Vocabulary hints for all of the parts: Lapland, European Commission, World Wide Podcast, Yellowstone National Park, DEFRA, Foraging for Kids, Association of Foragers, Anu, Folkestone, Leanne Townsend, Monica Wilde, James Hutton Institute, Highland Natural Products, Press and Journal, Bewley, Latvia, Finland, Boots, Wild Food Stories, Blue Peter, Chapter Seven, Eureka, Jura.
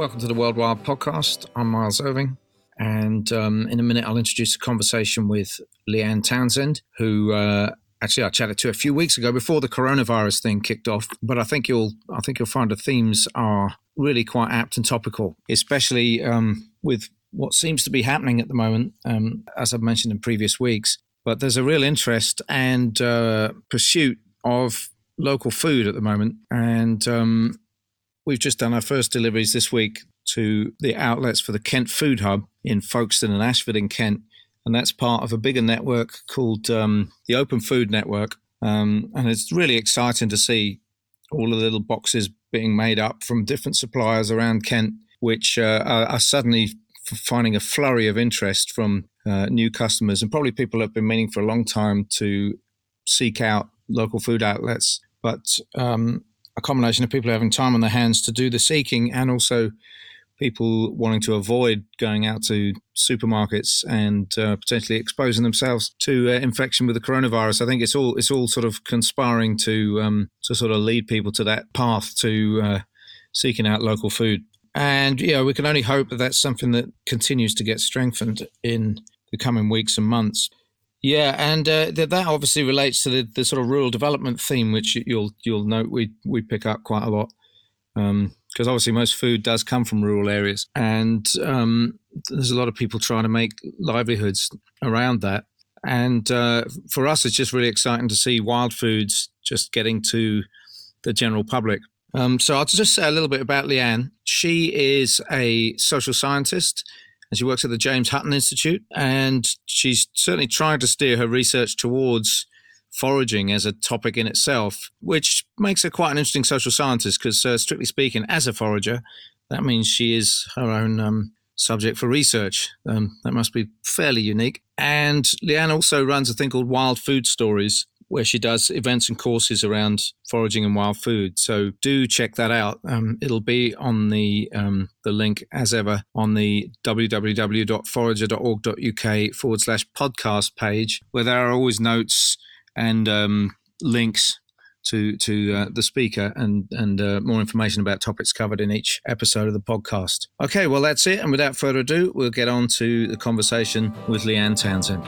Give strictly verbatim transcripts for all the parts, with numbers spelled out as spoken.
Welcome to the World Wide Podcast. I'm Miles Irving, and um, in a minute I'll introduce a conversation with Leanne Townsend, who uh, actually I chatted to a few weeks ago before the coronavirus thing kicked off. But I think you'll I think you'll find the themes are really quite apt and topical, especially um, with what seems to be happening at the moment, um, as I've mentioned in previous weeks. But there's a real interest and uh, pursuit of local food at the moment, and um, we've just done our first deliveries this week to the outlets for the Kent Food Hub in Folkestone and Ashford in Kent, and that's part of a bigger network called um, the Open Food Network, um, and it's really exciting to see all the little boxes being made up from different suppliers around Kent, which uh, are, are suddenly finding a flurry of interest from uh, new customers and probably people that have been meaning for a long time to seek out local food outlets. But um, a combination of people having time on their hands to do the seeking and also people wanting to avoid going out to supermarkets and uh, potentially exposing themselves to uh, infection with the coronavirus. I think it's all it's all sort of conspiring to um, to sort of lead people to that path to uh, seeking out local food. And, you know, we can only hope that that's something that continues to get strengthened in the coming weeks and months. Yeah, and uh, that that obviously relates to the, the sort of rural development theme, which you'll you'll note we, we pick up quite a lot, because um, obviously most food does come from rural areas, and um, there's a lot of people trying to make livelihoods around that. And uh, for us, it's just really exciting to see wild foods just getting to the general public. Um, so I'll just say a little bit about Leanne. She is a social scientist, and she works at the James Hutton Institute, and she's certainly trying to steer her research towards foraging as a topic in itself, which makes her quite an interesting social scientist because, uh, strictly speaking, as a forager, that means she is her own um, subject for research. Um, that must be fairly unique. And Leanne also runs a thing called Wild Food Stories, where she does events and courses around foraging and wild food. So do check that out. Um, it'll be on the um, the link, as ever, on the www.forager.org.uk forward slash podcast page, where there are always notes and um, links to to uh, the speaker and, and uh, more information about topics covered in each episode of the podcast. Okay, well, that's it. And without further ado, we'll get on to the conversation with Leanne Townsend.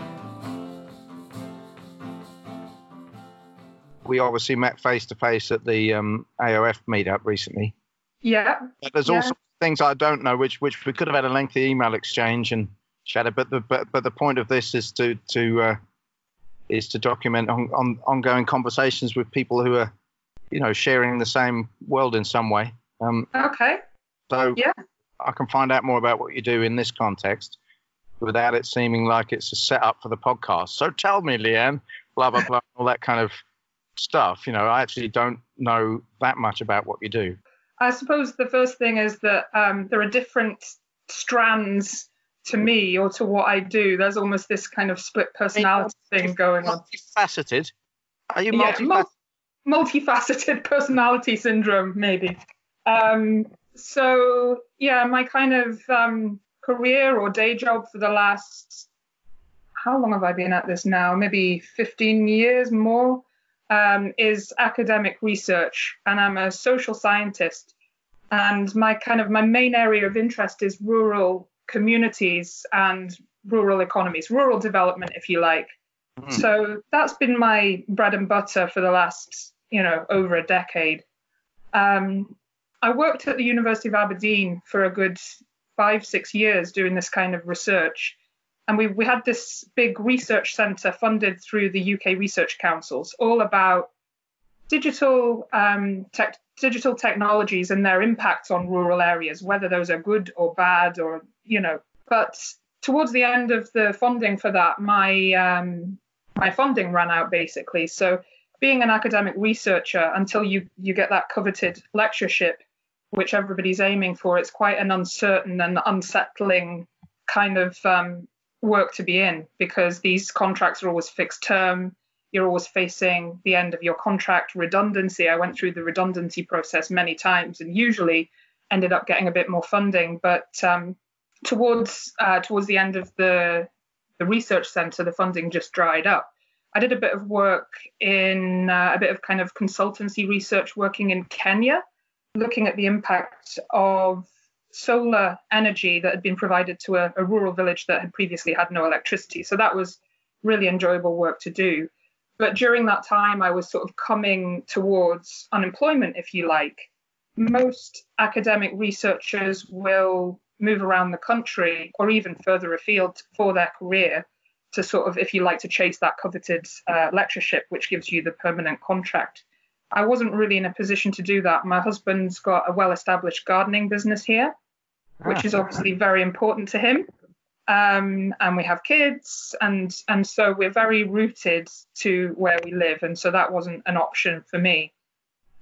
We obviously met face-to-face at the um, A O F meetup recently. Yeah. But there's yeah. all sorts of things I don't know, which which we could have had a lengthy email exchange and chatted. But the but, but the point of this is to to uh, is to document on, on, ongoing conversations with people who are, you know, sharing the same world in some way. Um, okay. So yeah. I can find out more about what you do in this context without it seeming like it's a setup for the podcast. So tell me, Leanne, blah, blah, blah, all that kind of stuff. You know, I actually don't know that much about what you do. I suppose the first thing is that um, there are different strands to me or to what I do. There's almost this kind of split personality thing going on. Multifaceted? Are you multifaceted? Yeah, multi- multifaceted personality syndrome, maybe. Um, so, yeah, my kind of um, career or day job for the last, how long have I been at this now? Maybe fifteen years more. Um, is academic research, and I'm a social scientist, and my kind of my main area of interest is rural communities and rural economies, rural development, if you like. Mm. So that's been my bread and butter for the last, you know, over a decade. Um, I worked at the University of Aberdeen for a good five, six years doing this kind of research. And we, we had this big research centre funded through the U K Research Councils, all about digital um, tech, digital technologies and their impacts on rural areas, whether those are good or bad, or you know. But towards the end of the funding for that, my um, my funding ran out basically. So being an academic researcher until you you get that coveted lectureship, which everybody's aiming for, it's quite an uncertain and unsettling kind of um, work to be in, because these contracts are always fixed term. You're always facing the end of your contract, redundancy. I went through the redundancy process many times and usually ended up getting a bit more funding. But um, towards uh, towards the end of the, the research centre, the funding just dried up. I did a bit of work in uh, a bit of kind of consultancy research working in Kenya, looking at the impact of solar energy that had been provided to a, a rural village that had previously had no electricity. So that was really enjoyable work to do. But during that time, I was sort of coming towards unemployment, if you like. Most academic researchers will move around the country or even further afield for their career to sort of, if you like, to chase that coveted uh, lectureship, which gives you the permanent contract. I wasn't really in a position to do that. My husband's got a well-established gardening business here, which is obviously very important to him. Um, and we have kids, and and so we're very rooted to where we live. And so that wasn't an option for me.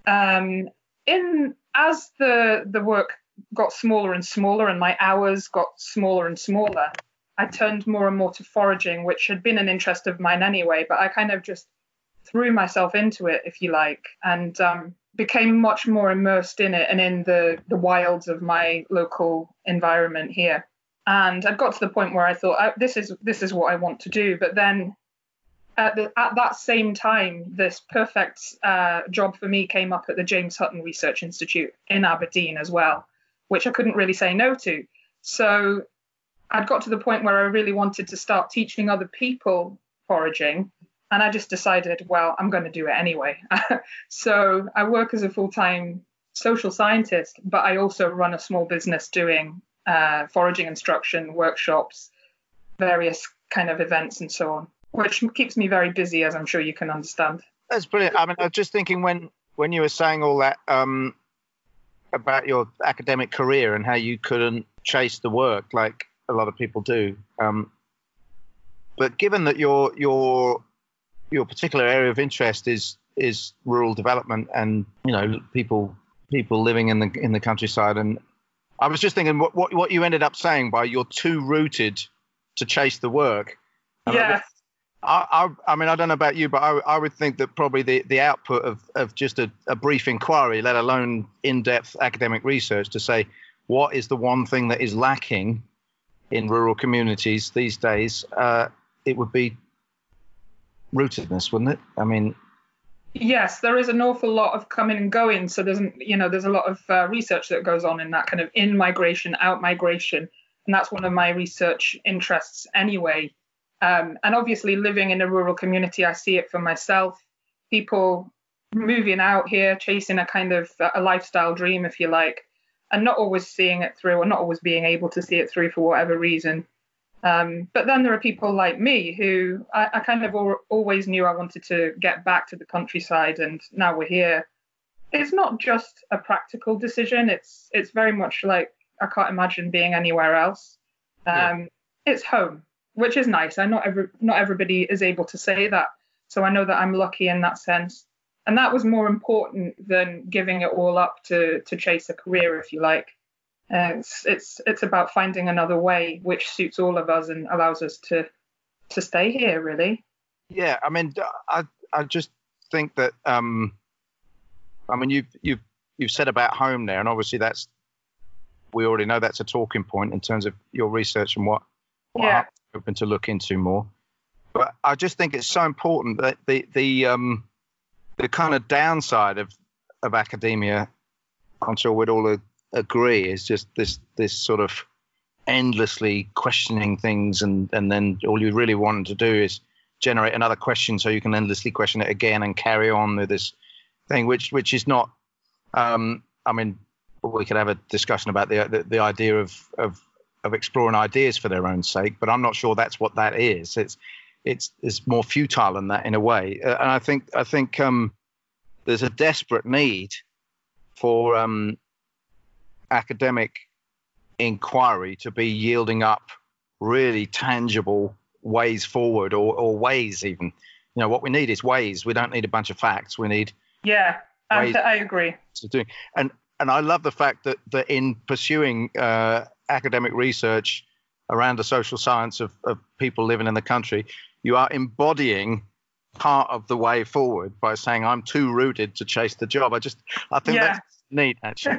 Um, in as the, the work got smaller and smaller and my hours got smaller and smaller, I turned more and more to foraging, which had been an interest of mine anyway, but I kind of just threw myself into it, if you like, and um, became much more immersed in it and in the, the wilds of my local environment here. And I got to the point where I thought, this is this is what I want to do. But then at, the, at that same time, this perfect uh, job for me came up at the James Hutton Research Institute in Aberdeen as well, which I couldn't really say no to. So I'd got to the point where I really wanted to start teaching other people foraging, and I just decided, well, I'm going to do it anyway. So I work as a full-time social scientist, but I also run a small business doing uh, foraging instruction, workshops, various kind of events and so on, which keeps me very busy, as I'm sure you can understand. That's brilliant. I mean, I was just thinking when, when you were saying all that um, about your academic career and how you couldn't chase the work, like, a lot of people do, um, but given that your your your particular area of interest is is rural development and you know people people living in the in the countryside, and I was just thinking what what, what you ended up saying by you're too rooted to chase the work. And yeah, I, I I mean I don't know about you, but I I would think that probably the, the output of of just a, a brief inquiry, let alone in-depth academic research, to say what is the one thing that is lacking in rural communities these days, uh, it would be rootedness, wouldn't it? I mean, yes, there is an awful lot of coming and going. So there's, you know, there's a lot of uh, research that goes on in that kind of in migration, out migration, and that's one of my research interests anyway. Um, and obviously, living in a rural community, I see it for myself. People moving out here, chasing a kind of a lifestyle dream, if you like, and not always seeing it through or not always being able to see it through for whatever reason. Um, but then there are people like me who I, I kind of al- always knew I wanted to get back to the countryside, and now we're here. It's not just a practical decision. It's it's very much like I can't imagine being anywhere else. Um, yeah. It's home, which is nice. I not every, not everybody is able to say that. So I know that I'm lucky in that sense. And that was more important than giving it all up to, to chase a career, if you like. Uh, it's, it's it's about finding another way which suits all of us and allows us to to stay here, really. Yeah, I mean, I I just think that um, I mean you've you've you've said about home there, and obviously that's we already know that's a talking point in terms of your research and what, what yeah. I'm hoping to look into more. But I just think it's so important that the the um, the kind of downside of, of academia, I'm sure we'd all a, agree, is just this this sort of endlessly questioning things, and, and then all you really want to do is generate another question so you can endlessly question it again and carry on with this thing, which which is not, um, I mean, we could have a discussion about the the, the idea of, of, of exploring ideas for their own sake, but I'm not sure that's what that is. It's It's it's more futile than that in a way, uh, and I think I think um, there's a desperate need for um, academic inquiry to be yielding up really tangible ways forward, or, or ways even. You know what we need is ways. We don't need a bunch of facts. We need yeah. I, I agree. To do. And and I love the fact that that in pursuing uh, academic research around the social science of, of people living in the country, you are embodying part of the way forward by saying, I'm too rooted to chase the job. I just, I think yeah. that's neat, actually.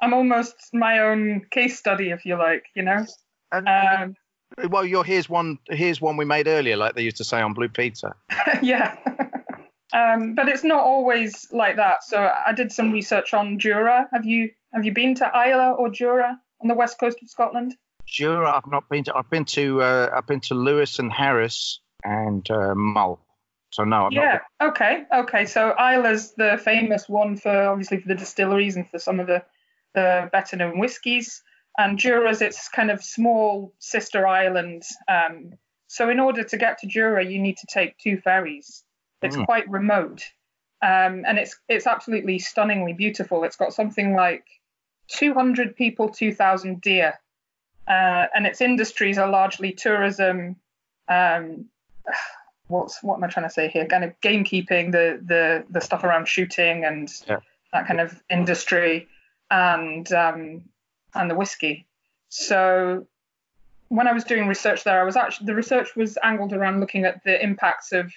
I'm almost my own case study, if you like, you know. And, um, well, you're, here's one Here's one we made earlier, like they used to say on Blue Peter. yeah. um, but it's not always like that. So I did some research on Jura. Have you, have you been to Isla or Jura? on the west coast of Scotland? Jura, I've not been to. I've been to. Uh, I've been to Lewis and Harris and uh, Mull. So no, I've yeah. not. Yeah. Okay. Okay. So Isla's the famous one for obviously for the distilleries and for some of the the better known whiskies. And Jura's its kind of small sister island. Um, so in order to get to Jura, you need to take two ferries. It's mm. quite remote, um, and it's it's absolutely stunningly beautiful. It's got something like two hundred people, two thousand deer. Uh, and its industries are largely tourism. Um, what's what am I trying to say here? Kind of gamekeeping, the the the stuff around shooting and yeah. that kind of industry, and um, and the whiskey. So when I was doing research there, I was actually the research was angled around looking at the impacts of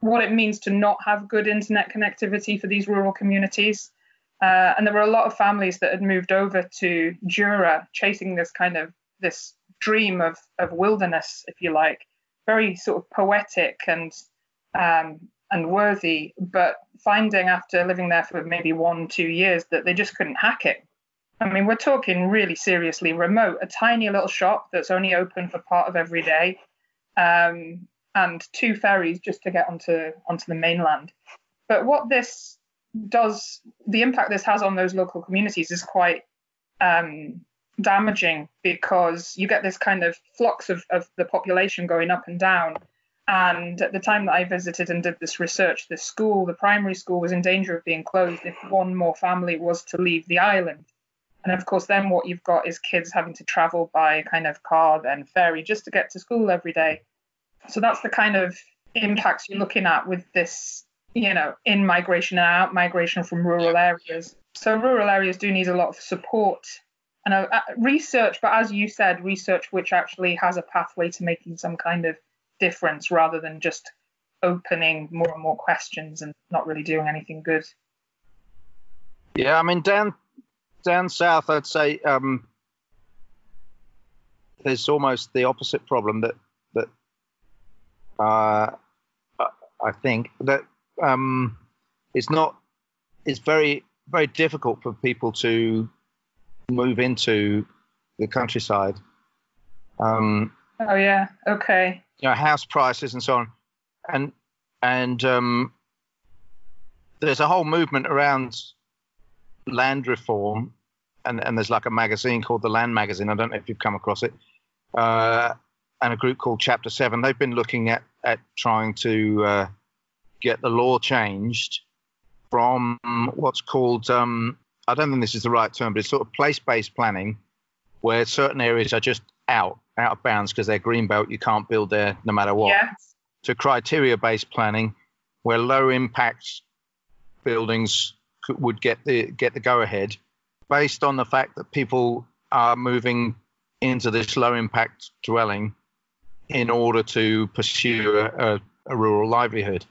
what it means to not have good internet connectivity for these rural communities. Uh, and there were a lot of families that had moved over to Jura chasing this kind of this dream of, of wilderness, if you like, very sort of poetic and um, and worthy, but finding after living there for maybe one, two years that they just couldn't hack it. I mean, we're talking really seriously remote, a tiny little shop that's only open for part of every day, um, and two ferries just to get onto onto the mainland. But what this... does the impact this has on those local communities is quite um, damaging, because you get this kind of flux of, of the population going up and down. And at the time that I visited and did this research, the school, the primary school, was in danger of being closed if one more family was to leave the island. And of course, then what you've got is kids having to travel by kind of car, then ferry, just to get to school every day. So that's the kind of impacts you're looking at with this, you know, in migration and out migration from rural areas. So rural areas do need a lot of support and uh, research, but as you said, research which actually has a pathway to making some kind of difference rather than just opening more and more questions and not really doing anything good. Yeah, I mean, down, down south, I'd say um, there's almost the opposite problem that, that uh, I think that Um, it's not. It's very, very difficult for people to move into the countryside. Um, oh yeah. Okay. You know, house prices and so on, and and um, there's a whole movement around land reform, and, and there's like a magazine called The Land Magazine. I don't know if you've come across it, uh, and a group called Chapter Seven. They've been looking at at trying to uh, get the law changed from what's called, um, I don't think this is the right term, but it's sort of place-based planning, where certain areas are just out, out of bounds because they're green belt, you can't build there no matter what, yes. to criteria-based planning, where low-impact buildings could, would get the get the go-ahead, based on the fact that people are moving into this low-impact dwelling in order to pursue a, a rural livelihood.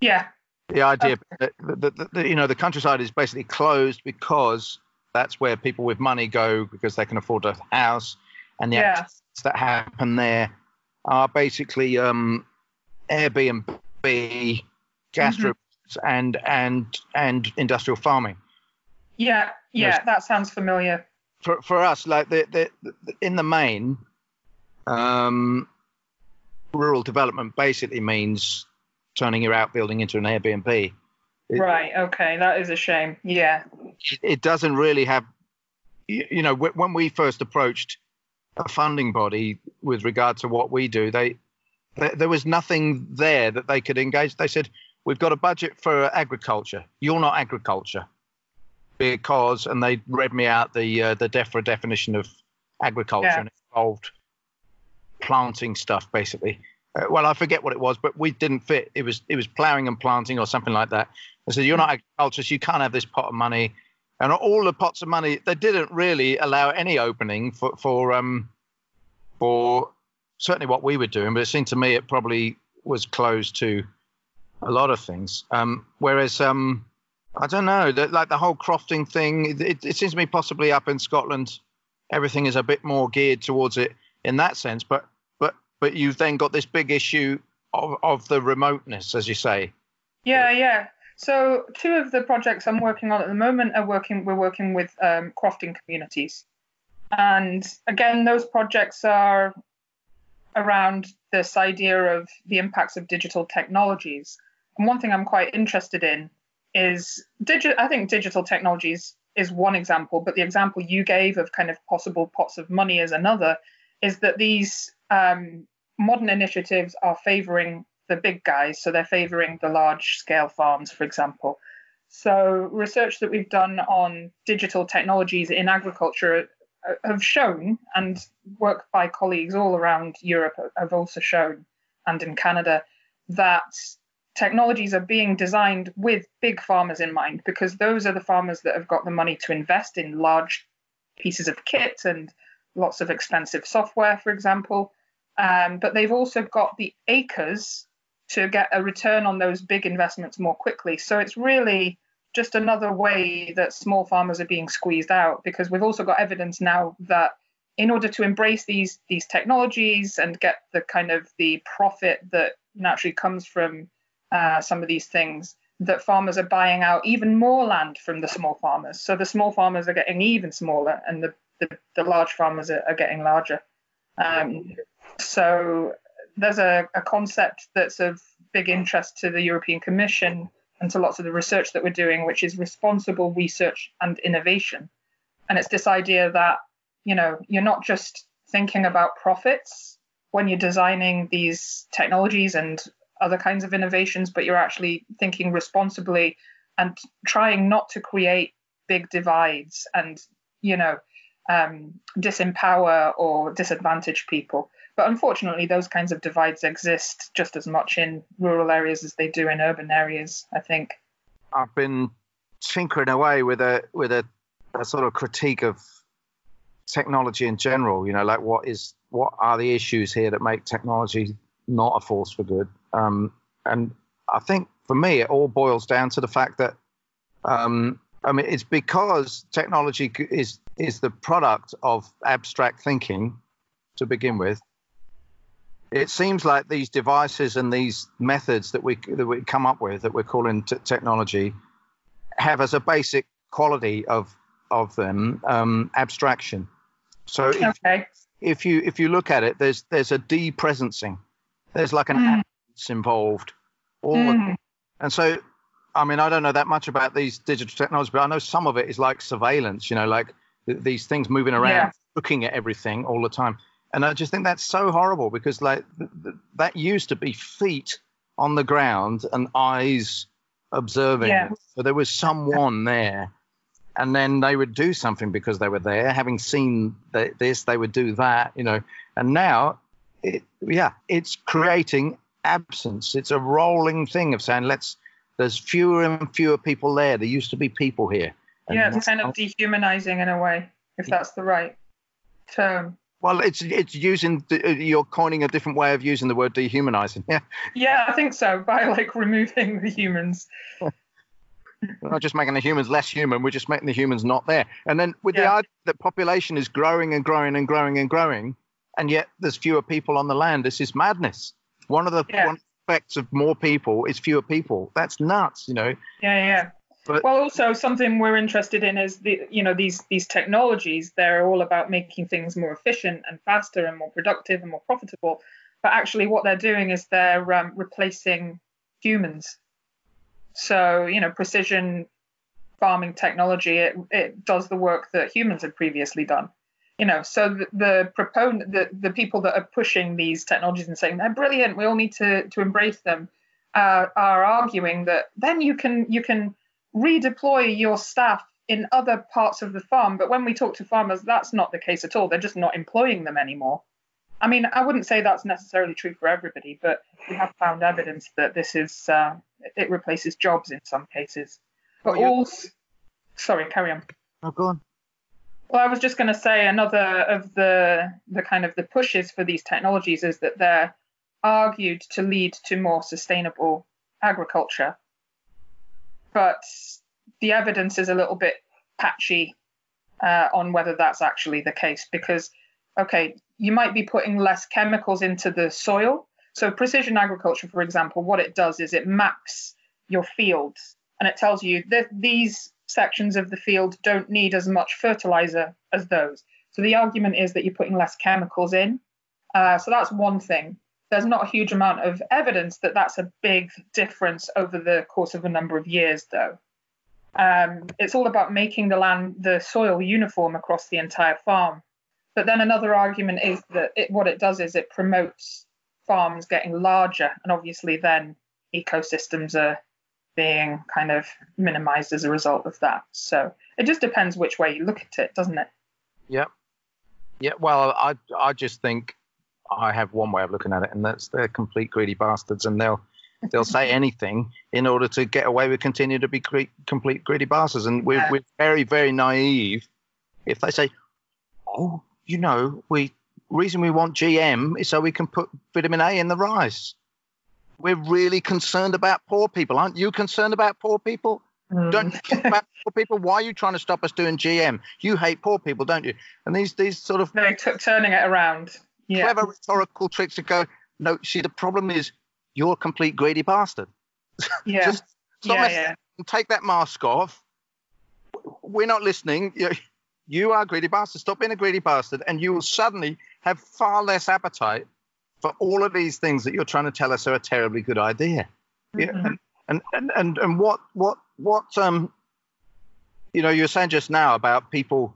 Yeah. The idea okay. that, that, that, that, you know, the countryside is basically closed because that's where people with money go because they can afford a house, and the yeah. activities that happen there are basically um, Airbnb, gas mm-hmm. rooms, and and and industrial farming. Yeah, yeah, you know, that sounds familiar. For for us, like the, the, the in the main, um, rural development basically means turning your outbuilding into an Airbnb. It, right, okay, that is a shame, yeah. It doesn't really have, you know, when we first approached a funding body with regard to what we do, they, they there was nothing there that they could engage. They said, we've got a budget for agriculture. You're not agriculture. Because, and they read me out the, uh, the DEFRA definition of agriculture, yeah. and it involved planting stuff, basically. Uh, well, I forget what it was, but we didn't fit. It was it was ploughing and planting or something like that. I said, you're not agriculturists, you can't have this pot of money. And all the pots of money, they didn't really allow any opening for, for, um, for certainly what we were doing. But it seemed to me it probably was closed to a lot of things. Um, whereas, um, I don't know, the, like the whole crofting thing, it, it seems to me possibly up in Scotland, everything is a bit more geared towards it in that sense. But But you've then got this big issue of, of the remoteness, as you say. Yeah, yeah. So two of the projects I'm working on at the moment are working. We're working with um, crofting communities. And again, those projects are around this idea of the impacts of digital technologies. And one thing I'm quite interested in is, digi- I think digital technologies is one example, but the example you gave of kind of possible pots of money is another, is that these um, modern initiatives are favouring the big guys. So they're favouring the large scale farms, for example. So research that we've done on digital technologies in agriculture have shown, and work by colleagues all around Europe have also shown, and in Canada, that technologies are being designed with big farmers in mind, because those are the farmers that have got the money to invest in large pieces of kit and lots of expensive software, for example. Um, but they've also got the acres to get a return on those big investments more quickly. So it's really just another way that small farmers are being squeezed out, because we've also got evidence now that in order to embrace these these technologies and get the kind of the profit that naturally comes from uh, some of these things, that farmers are buying out even more land from the small farmers. So the small farmers are getting even smaller, and the, the, the large farmers are, are getting larger. Um, so there's a, a concept that's of big interest to the European Commission and to lots of the research that we're doing, which is responsible research and innovation. And it's this idea that, you know, you're not just thinking about profits when you're designing these technologies and other kinds of innovations, but you're actually thinking responsibly and trying not to create big divides and, you know, um, disempower or disadvantage people. But unfortunately, those kinds of divides exist just as much in rural areas as they do in urban areas, I think. I've been tinkering away with a with a, a sort of critique of technology in general, you know, like what is what are the issues here that make technology not a force for good? Um, and I think for me, it all boils down to the fact that, um, I mean, it's because technology is is the product of abstract thinking to begin with. It seems like these devices and these methods that we that we come up with, that we're calling t- technology, have as a basic quality of of them um, abstraction. So if, okay. if you if you look at it, there's there's a de-presencing. There's like an mm. absence involved. All mm. of, and so, I mean, I don't know that much about these digital technologies, but I know some of it is like surveillance. You know, like th- these things moving around, yeah. looking at everything all the time. And I just think that's so horrible, because like th- th- that used to be feet on the ground and eyes observing. Yeah. So there was someone there, and then they would do something because they were there. Having seen th- this, they would do that, you know. And now, it, yeah, it's creating absence. It's a rolling thing of saying, let's, there's fewer and fewer people there. There used to be people here. And yeah, it's kind of dehumanizing in a way, if yeah. that's the right term. Well, it's it's using the, you're coining a different way of using the word dehumanizing. Yeah. Yeah, I think so. By like removing the humans. We're not just making the humans less human. We're just making the humans not there. And then with yeah. the idea that population is growing and growing and growing and growing, and yet there's fewer people on the land. This is madness. One of the yeah. one of the effects of more people is fewer people. That's nuts, you know. Yeah, yeah. But, well, also something we're interested in is the, you know, these these technologies. They're all about making things more efficient and faster and more productive and more profitable. But actually, what they're doing is they're um, replacing humans. So, you know, precision farming technology, it it does the work that humans had previously done. You know, so the, the propon- the the people that are pushing these technologies and saying they're brilliant, we all need to to embrace them, uh, are arguing that then you can you can redeploy your staff in other parts of the farm. But when we talk to farmers, that's not the case at all. They're just not employing them anymore. I mean, I wouldn't say that's necessarily true for everybody, but we have found evidence that this is, uh, it replaces jobs in some cases. But oh, also, sorry, carry on. Oh, go on. Well, I was just going to say another of the the kind of the pushes for these technologies is that they're argued to lead to more sustainable agriculture. But the evidence is a little bit patchy uh, on whether that's actually the case, because, OK, you might be putting less chemicals into the soil. So precision agriculture, for example, what it does is it maps your fields and it tells you that these sections of the field don't need as much fertilizer as those. So the argument is that you're putting less chemicals in. Uh, so that's one thing. There's not a huge amount of evidence that that's a big difference over the course of a number of years, though. Um, it's all about making the land, the soil uniform across the entire farm. But then another argument is that it, what it does is it promotes farms getting larger. And obviously then ecosystems are being kind of minimized as a result of that. So it just depends which way you look at it, doesn't it? Yeah. Yeah. Well, I I just think I have one way of looking at it, and that's they're complete greedy bastards, and they'll they'll say anything in order to get away with continuing to be cre- complete greedy bastards. And we're, yeah. we're very, very naive if they say, oh, you know, we reason we want G M is so we can put vitamin A in the rice. We're really concerned about poor people. Aren't you concerned about poor people? Mm. Don't you care about poor people? Why are you trying to stop us doing G M? You hate poor people, don't you? And these these sort of... They took turning it around. Yeah. Clever rhetorical tricks to go, no, see, the problem is you're a complete greedy bastard. Yeah. Just stop yeah, yeah. Take that mask off. We're not listening. You are a greedy bastard. Stop being a greedy bastard, and you will suddenly have far less appetite for all of these things that you're trying to tell us are a terribly good idea. Mm-hmm. Yeah. And, and, and, and what, what, what, um, you know, you were saying just now about people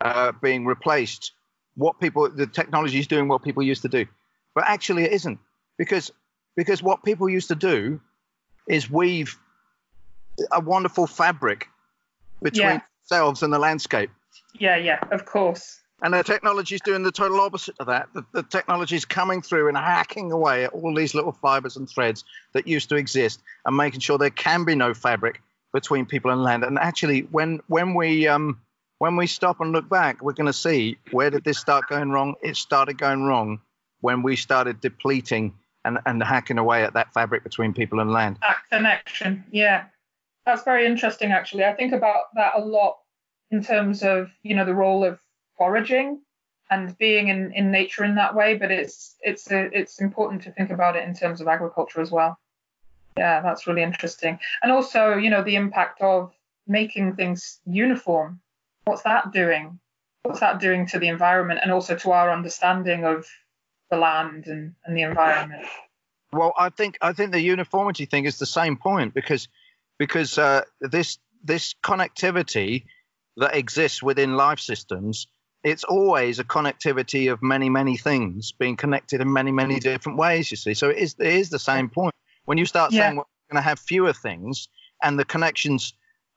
uh, being replaced, what people, the technology is doing what people used to do, but actually it isn't, because, because what people used to do is weave a wonderful fabric between yeah. themselves and the landscape. Yeah. Yeah, of course. And the technology is doing the total opposite of that. The, the technology is coming through and hacking away at all these little fibers and threads that used to exist and making sure there can be no fabric between people and land. And actually, when when we um, when we stop and look back, we're going to see, where did this start going wrong? It started going wrong when we started depleting and, and hacking away at that fabric between people and land. That connection, yeah. That's very interesting, actually. I think about that a lot in terms of, you know, the role of foraging and being in, in nature in that way, but it's it's a, it's important to think about it in terms of agriculture as well. Yeah, that's really interesting. And also, you know, the impact of making things uniform. What's that doing? What's that doing to the environment and also to our understanding of the land and, and the environment? Well, I think I think the uniformity thing is the same point, because because uh, this this connectivity that exists within life systems, it's always a connectivity of many, many things being connected in many, many different ways, you see. So it is, it is the same point. When you start yeah. saying, well, we're going to have fewer things and the connections,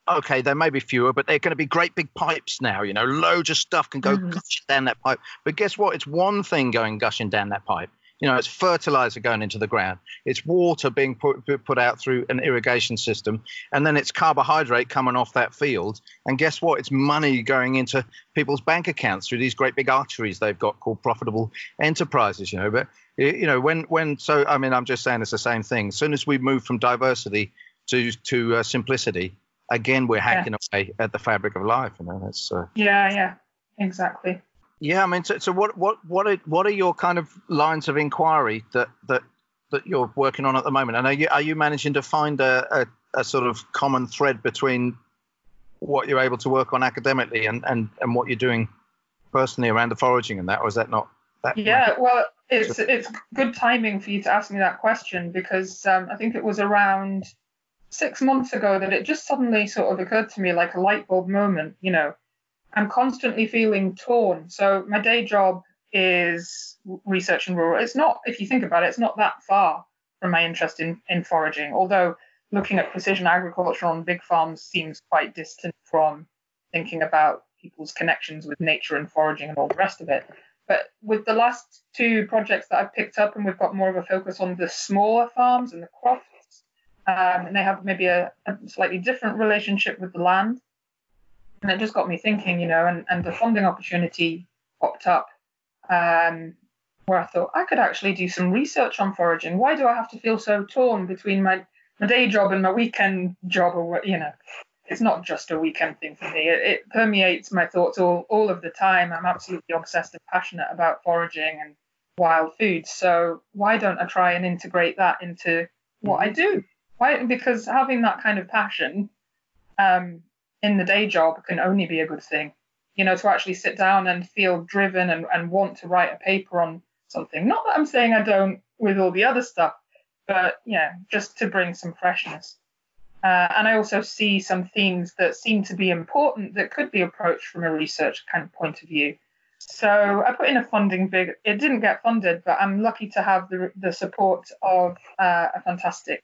okay, there may be fewer, but they're going to be great big pipes now, you know, loads of stuff can go mm. gushing down that pipe. But guess what? It's one thing going gushing down that pipe. You know, it's fertilizer going into the ground. It's water being put, put out through an irrigation system. And then it's carbohydrate coming off that field. And guess what? It's money going into people's bank accounts through these great big arteries they've got called profitable enterprises, you know. But, you know, when, when so, I mean, I'm just saying it's the same thing. As soon as we move from diversity to, to uh, simplicity, again, we're hacking yeah. away at the fabric of life. You know, that's, uh, yeah, yeah, exactly. Yeah, I mean, so, so what, what, what, are, what are your kind of lines of inquiry that, that, that you're working on at the moment? And are you, are you managing to find a, a, a sort of common thread between what you're able to work on academically and, and, and what you're doing personally around the foraging and that, or is that not that? Yeah, much? Well, it's it's good timing for you to ask me that question, because um, I think it was around six months ago that it just suddenly sort of occurred to me like a light bulb moment, you know. I'm constantly feeling torn. So my day job is research in rural. It's not, if you think about it, it's not that far from my interest in, in foraging, although looking at precision agriculture on big farms seems quite distant from thinking about people's connections with nature and foraging and all the rest of it. But with the last two projects that I've picked up, and we've got more of a focus on the smaller farms and the crofts, um, and they have maybe a, a slightly different relationship with the land. And it just got me thinking, you know, and, and the funding opportunity popped up um, where I thought I could actually do some research on foraging. Why do I have to feel so torn between my, my day job and my weekend job? Or, you know, it's not just a weekend thing for me. It, it permeates my thoughts all, all of the time. I'm absolutely obsessed and passionate about foraging and wild foods. So why don't I try and integrate that into what I do? Why? Because having that kind of passion um, in the day job can only be a good thing. you know, to actually sit down and feel driven and, and want to write a paper on something. Not that I'm saying I don't with all the other stuff, but, yeah, just to bring some freshness. Uh, and I also see some themes that seem to be important that could be approached from a research kind of point of view. So I put in a funding bid. It didn't get funded, but I'm lucky to have the, the support of uh, a fantastic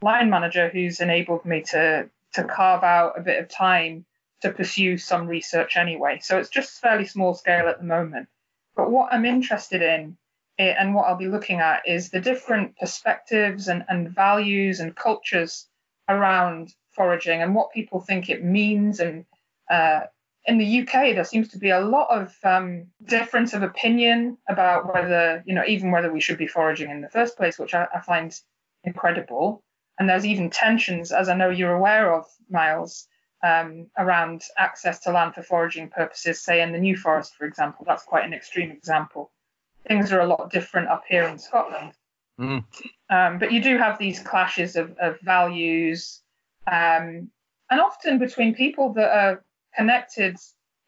line manager who's enabled me to, to carve out a bit of time to pursue some research anyway. So it's just fairly small scale at the moment. But what I'm interested in and what I'll be looking at is the different perspectives and, and values and cultures around foraging and what people think it means. And uh, in the U K, there seems to be a lot of um, difference of opinion about whether, you know, even whether we should be foraging in the first place, which I, I find incredible. And there's even tensions, as I know you're aware of, Miles, um, around access to land for foraging purposes, say in the New Forest, for example. That's quite an extreme example. Things are a lot different up here in Scotland. Mm. Um, but you do have these clashes of, of values, um, and often between people that are connected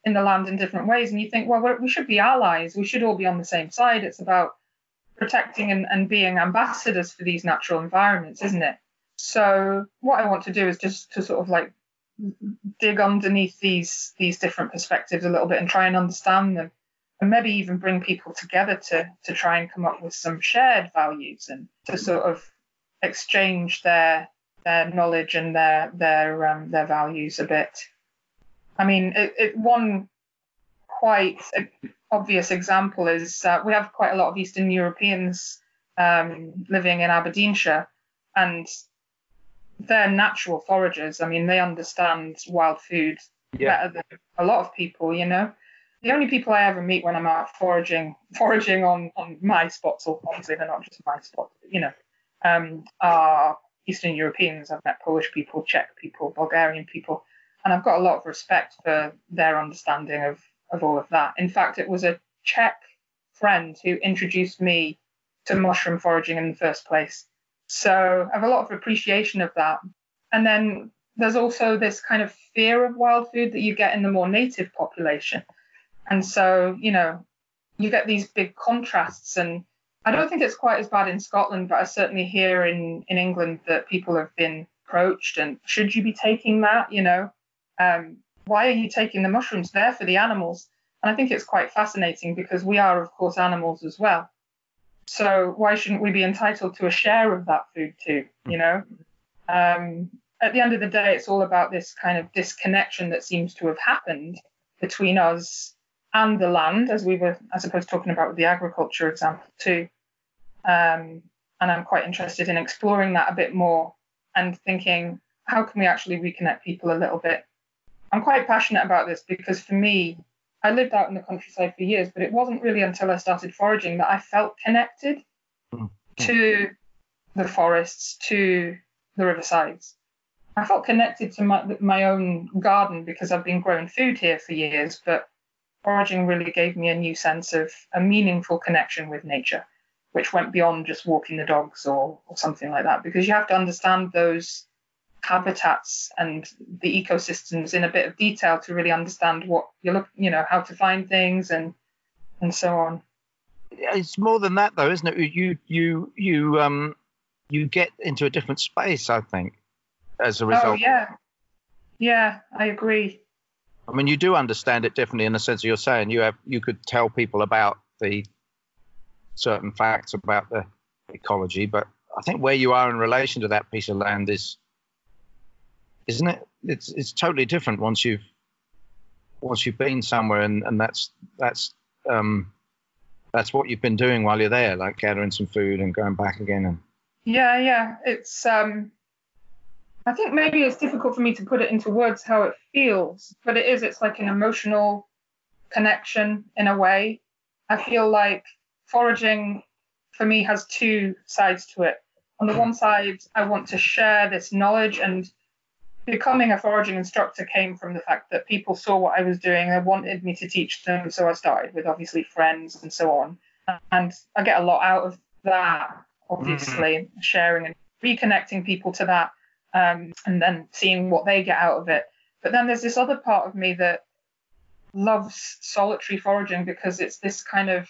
in the land in different ways. And you think, well, we're, we should be allies. We should all be on the same side. It's about protecting and, and being ambassadors for these natural environments, isn't it? So what I want to do is just to sort of like dig underneath these these different perspectives a little bit and try and understand them, and maybe even bring people together to to try and come up with some shared values and to sort of exchange their their knowledge and their their um, their values a bit. I mean, it, it, one quite obvious example is uh, we have quite a lot of Eastern Europeans um, living in Aberdeenshire, and they're natural foragers. I mean, they understand wild food yeah. better than a lot of people, you know. The only people I ever meet when I'm out foraging, foraging on, on my spots, or obviously they're not just my spots, you know, um, are Eastern Europeans. I've met Polish people, Czech people, Bulgarian people, and I've got a lot of respect for their understanding of, of all of that. In fact, it was a Czech friend who introduced me to mushroom foraging in the first place. So I have a lot of appreciation of that. And then there's also this kind of fear of wild food that you get in the more native population. And so, you know, you get these big contrasts. And I don't think it's quite as bad in Scotland, but I certainly hear in, in England that people have been approached and should you be taking that, you know? Um, why are you taking the mushrooms? They're for the animals. And I think it's quite fascinating because we are, of course, animals as well. So why shouldn't we be entitled to a share of that food too, you know? Um, at the end of the day, it's all about this kind of disconnection that seems to have happened between us and the land, as we were, I suppose, talking about with the agriculture example too. Um, and I'm quite interested in exploring that a bit more and thinking, how can we actually reconnect people a little bit? I'm quite passionate about this because for me, I lived out in the countryside for years, but it wasn't really until I started foraging that I felt connected to the forests, to the riversides. I felt connected to my, my own garden because I've been growing food here for years, but foraging really gave me a new sense of a meaningful connection with nature, which went beyond just walking the dogs or, or something like that, because you have to understand those habitats and the ecosystems in a bit of detail to really understand what you look, you know, how to find things and and so on. It's more than that, though, isn't it? You you you um you get into a different space, I think, as a result. Oh yeah, yeah, I agree. I mean, you do understand it differently in the sense that you're saying you have you could tell people about the certain facts about the ecology, but I think where you are in relation to that piece of land is. Isn't it? It's it's totally different once you've once you've been somewhere, and, and that's that's um, that's what you've been doing while you're there, like gathering some food and going back again. And yeah, yeah, it's. Um, I think maybe it's difficult for me to put it into words how it feels, but it is. It's like an emotional connection in a way. I feel like foraging for me has two sides to it. On the one side, I want to share this knowledge and. Becoming a foraging instructor came from the fact that people saw what I was doing. They wanted me to teach them. So I started with obviously friends and so on. And I get a lot out of that, obviously, mm-hmm. sharing and reconnecting people to that um, and then seeing what they get out of it. But then there's this other part of me that loves solitary foraging because it's this kind of,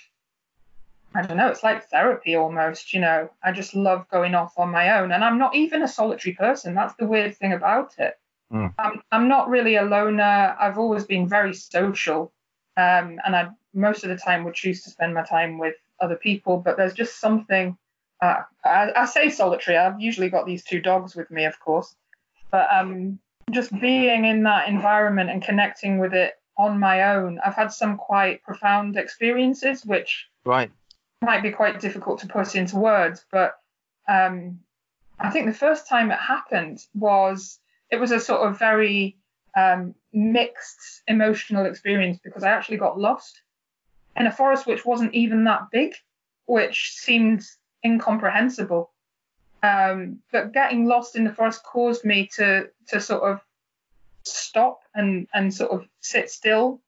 I don't know, it's like therapy almost, you know. I just love going off on my own. And I'm not even a solitary person. That's the weird thing about it. Mm. I'm, I'm not really a loner. I've always been very social. Um, and I most of the time would choose to spend my time with other people. But there's just something, uh, I, I say solitary. I've usually got these two dogs with me, of course. But um, just being in that environment and connecting with it on my own, I've had some quite profound experiences, which right. might be quite difficult to put into words. But um, I think the first time it happened was, it was a sort of very um, mixed emotional experience, because I actually got lost in a forest which wasn't even that big, which seemed incomprehensible. Um, but getting lost in the forest caused me to to sort of stop and, and sort of sit still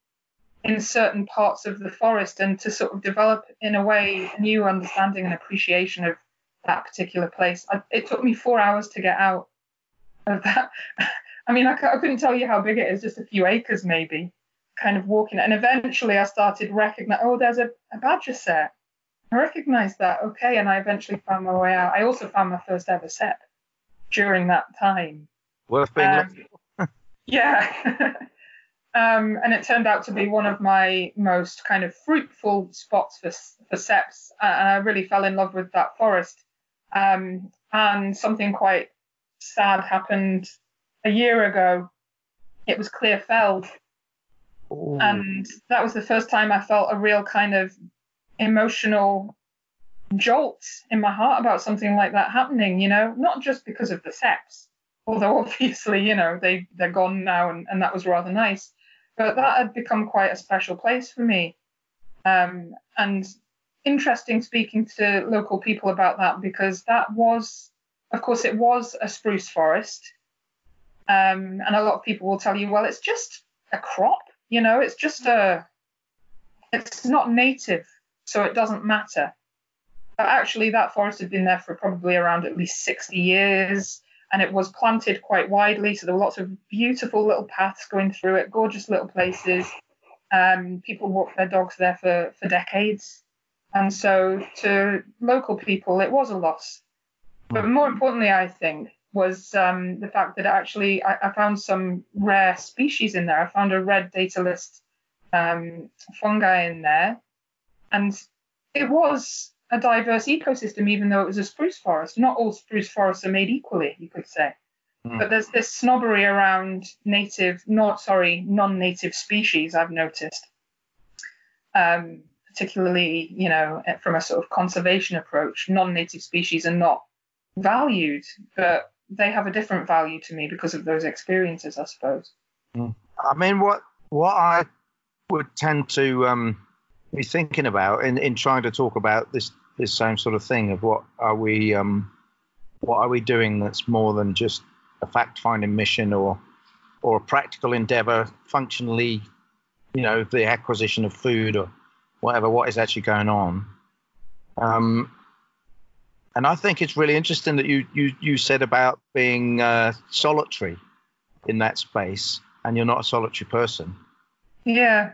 in certain parts of the forest, and to sort of develop, in a way, a new understanding and appreciation of that particular place. I, it took me four hours to get out of that. I mean, I, c- I couldn't tell you how big it is, just a few acres maybe, kind of walking. And eventually I started recognizing, oh, there's a, a badger set. I recognized that, okay, and I eventually found my way out. I also found my first ever set during that time. Worth being um, lucky. Yeah. um, and it turned out to be one of my most kind of fruitful spots for, for seps. Uh, and I really fell in love with that forest. Um, and something quite sad happened a year ago. It was clear felled. Ooh. And that was the first time I felt a real kind of emotional jolt in my heart about something like that happening, you know, not just because of the seps, although obviously, you know, they, they're gone now, and, and that was rather nice, but that had become quite a special place for me. Um, and interesting speaking to local people about that, because that was, of course, it was a spruce forest. Um, and a lot of people will tell you, well, it's just a crop, you know, it's just a, it's not native, so it doesn't matter. But actually, that forest had been there for probably around at least sixty years, and it was planted quite widely. So there were lots of beautiful little paths going through it, gorgeous little places. Um, people walked their dogs there for, for decades. And so to local people, it was a loss. But more importantly, I think, was um, the fact that actually I, I found some rare species in there. I found a red datalist um, fungi in there. And it was a diverse ecosystem, even though it was a spruce forest. Not all spruce forests are made equally, you could say. Mm. But there's this snobbery around native, not sorry, non-native species, I've noticed, um, particularly, you know, from a sort of conservation approach. Non-native species are not valued, but they have a different value to me because of those experiences, I suppose. Mm. I mean, what what I would tend to... Um... be thinking about in, in trying to talk about this this same sort of thing of what are we um what are we doing that's more than just a fact-finding mission or or a practical endeavor, functionally, you know, the acquisition of food or whatever, what is actually going on. Um and I think it's really interesting that you you you said about being uh solitary in that space, and you're not a solitary person. Yeah.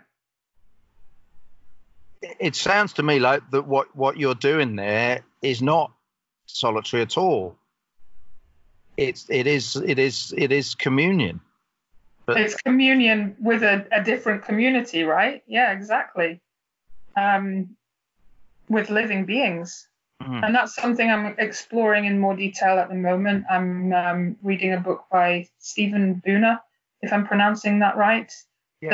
It sounds to me like that what, what you're doing there is not solitary at all. It's it is it is it is communion. But it's communion with a, a different community, right? Yeah, exactly. Um, with living beings, mm-hmm. And that's something I'm exploring in more detail at the moment. I'm um, reading a book by Stephen Buhner, if I'm pronouncing that right. Yeah.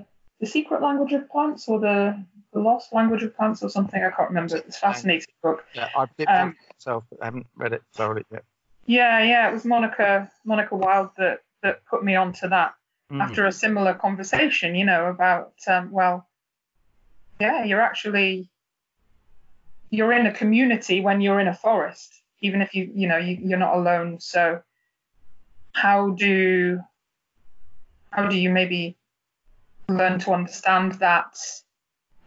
The the secret language of plants, or the The Lost Language of Plants or something, I can't remember. It's a fascinating book. Yeah, I've read um, it myself, but I haven't read it thoroughly yet. Yeah, yeah, it was Monica Monica Wilde that, that put me onto that mm. after a similar conversation, you know, about, um, well, yeah, you're actually, you're in a community when you're in a forest, even if you, you know, you, you're not alone. So how do, how do you maybe learn to understand that?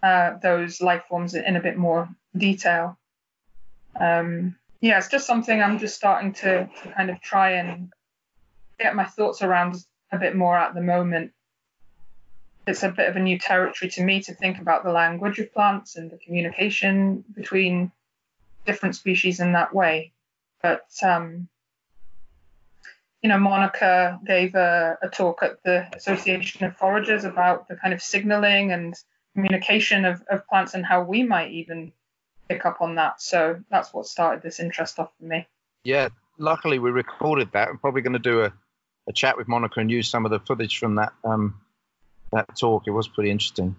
Uh, those life forms in a bit more detail. Um, yeah, it's just something I'm just starting to, to kind of try and get my thoughts around a bit more at the moment. it's a bit of a new territory to me to think about the language of plants and the communication between different species in that way. But, um, you know, Monica gave a, a talk at the Association of Foragers about the kind of signaling and communication of, of plants and how we might even pick up on that. So that's what started this interest off for me. Yeah, luckily we recorded that. I'm probably going to do a, a chat with Monica and use some of the footage from that um, that talk. It was pretty interesting.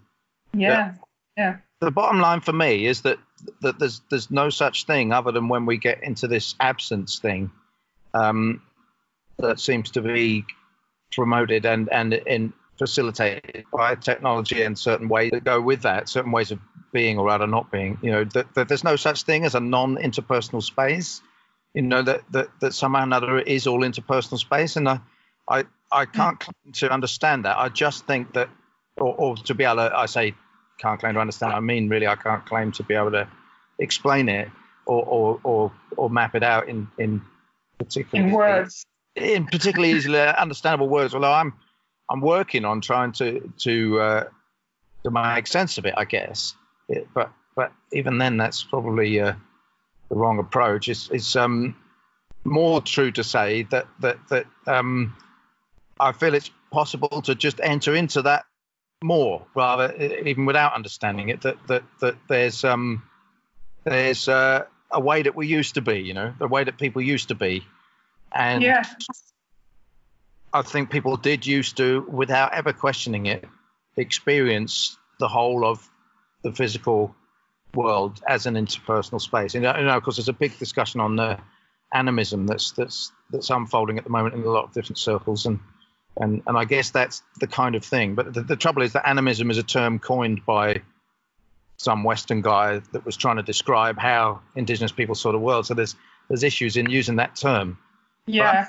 Yeah, but yeah. The bottom line for me is that that there's there's no such thing other than when we get into this absence thing um, that seems to be promoted and and in facilitated by technology and certain ways that go with that, certain ways of being or rather not being. You know, that, that there's no such thing as a non-interpersonal space. You know, that, that, that somehow or another it is all interpersonal space. And I, I, I can't claim to understand that. I just think that, or, or to be able to, I say can't claim to understand. I mean, really, I can't claim to be able to explain it or or, or, or map it out in, in particular. In words. In particularly easily understandable words. Although I'm I'm working on trying to, to, uh, to make sense of it, I guess. It, but, but even then, that's probably... Uh, the wrong approach. It's, it's um, more true to say that that that um, I feel it's possible to just enter into that more, rather even without understanding it. That that that there's um, there's uh, a way that we used to be, you know, the way that people used to be, and yeah. I think people did used to, without ever questioning it, experience the whole of the physical world as an interpersonal space. And, you know, of course, there's a big discussion on the animism that's that's that's unfolding at the moment in a lot of different circles, and and and I guess that's the kind of thing. But the, the trouble is that animism is a term coined by some Western guy that was trying to describe how indigenous people saw the world. So there's there's issues in using that term. Yeah.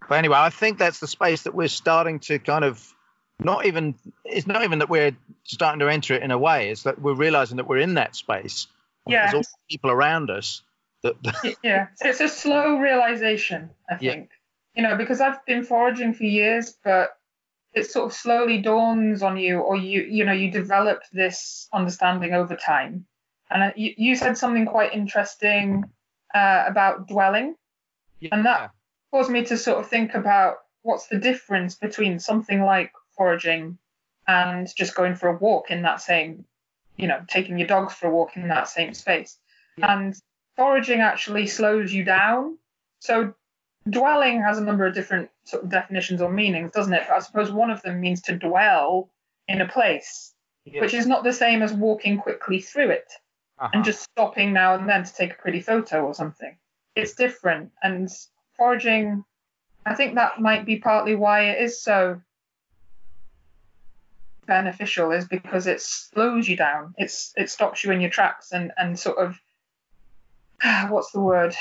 But, but anyway, I think that's the space that we're starting to kind of. Not even it's not even that we're starting to enter it in a way. It's that we're realizing that we're in that space. Yeah, there's all people around us. That, that yeah, it's a slow realization, I think. Yeah. You know, because I've been foraging for years, but it sort of slowly dawns on you, or you you know you develop this understanding over time. And you, you said something quite interesting uh, about dwelling, yeah. And that caused me to sort of think about what's the difference between something like foraging and just going for a walk in that same, you know, taking your dogs for a walk in that same space. Yeah. And foraging actually slows you down. So dwelling has a number of different sort of definitions or meanings, doesn't it? But I suppose one of them means to dwell in a place, yeah. Which is not the same as walking quickly through it uh-huh. and just stopping now and then to take a pretty photo or something. It's different. And foraging, I think that might be partly why it is so beneficial, is because it slows you down. It's it stops you in your tracks and and sort of what's the word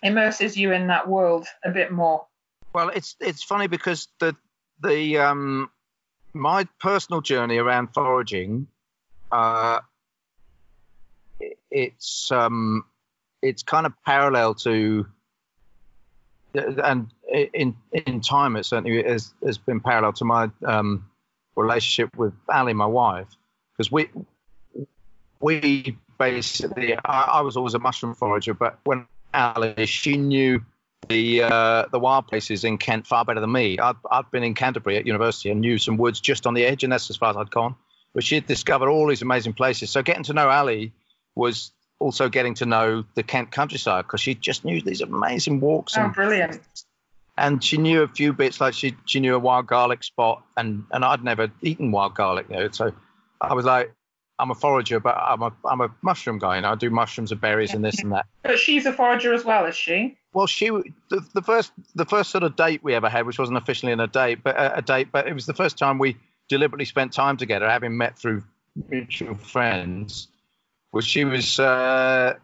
immerses you in that world a bit more. Well, it's it's funny because the the um my personal journey around foraging, uh, it's um it's kind of parallel to. And in in time, it certainly has, has been parallel to my um, relationship with Ali, my wife, because we we basically I, I was always a mushroom forager, but when Ali, she knew the uh, the wild places in Kent far better than me. I'd I'd been in Canterbury at university and knew some woods just on the edge, and that's as far as I'd gone. But she'd discovered all these amazing places. So getting to know Ali was. Also getting to know the Kent countryside, because she just knew these amazing walks. Oh, and, brilliant. And she knew a few bits, like she she knew a wild garlic spot, and, and I'd never eaten wild garlic, you know, so I was like, I'm a forager, but I'm a I'm a mushroom guy, you know, I do mushrooms and berries and this and that. But she's a forager as well, is she? Well, she the, the first the first sort of date we ever had, which wasn't officially in a date, but a, a date, but it was the first time we deliberately spent time together, having met through mutual friends. Well, she was uh,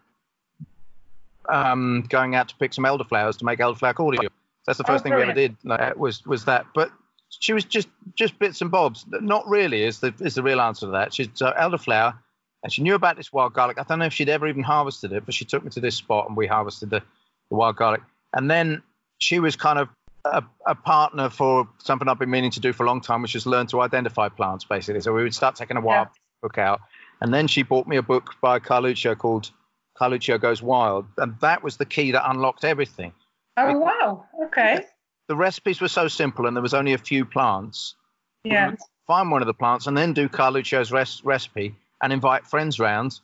um, going out to pick some elderflowers to make elderflower cordial. That's the first oh, thing brilliant. We ever did. Like, was was that? But she was just, just bits and bobs. Not really is the is the real answer to that. She's uh, elderflower, and she knew about this wild garlic. I don't know if she'd ever even harvested it, but she took me to this spot and we harvested the, the wild garlic. And then she was kind of a, a partner for something I've been meaning to do for a long time, which is learn to identify plants, basically. So we would start taking a wild yeah. book out. And then she bought me a book by Carluccio called Carluccio Goes Wild. And that was the key that unlocked everything. Oh, it, wow. Okay. The recipes were so simple and there was only a few plants. Yeah. We find one of the plants and then do Carluccio's res- recipe and invite friends round.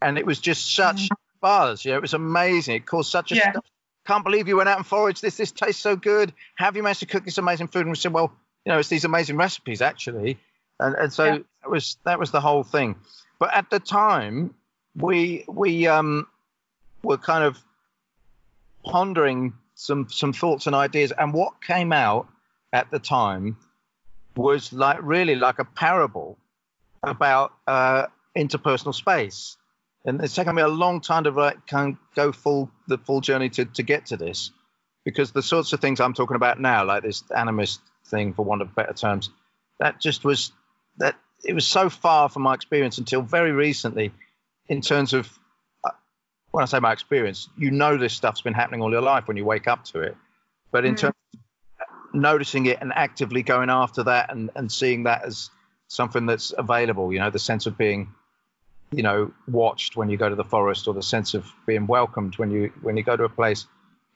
And it was just such mm. buzz. Yeah, it was amazing. It caused such a yeah. st- can't believe you went out and foraged this. This tastes so good. How have you managed to cook this amazing food? And we said, well, you know, it's these amazing recipes, actually. And, and so yeah. that was that was the whole thing. But at the time, we we um, were kind of pondering some some thoughts and ideas. And what came out at the time was like really like a parable about uh, interpersonal space. And it's taken me a long time to like, kind of go full the full journey to, to get to this, because the sorts of things I'm talking about now, like this animist thing, for want of better terms, that just was that it was so far from my experience until very recently. In terms of, when I say my experience, you know this stuff's been happening all your life when you wake up to it. But in mm. terms of noticing it and actively going after that and, and seeing that as something that's available, you know, the sense of being, you know, watched when you go to the forest, or the sense of being welcomed when you when you go to a place,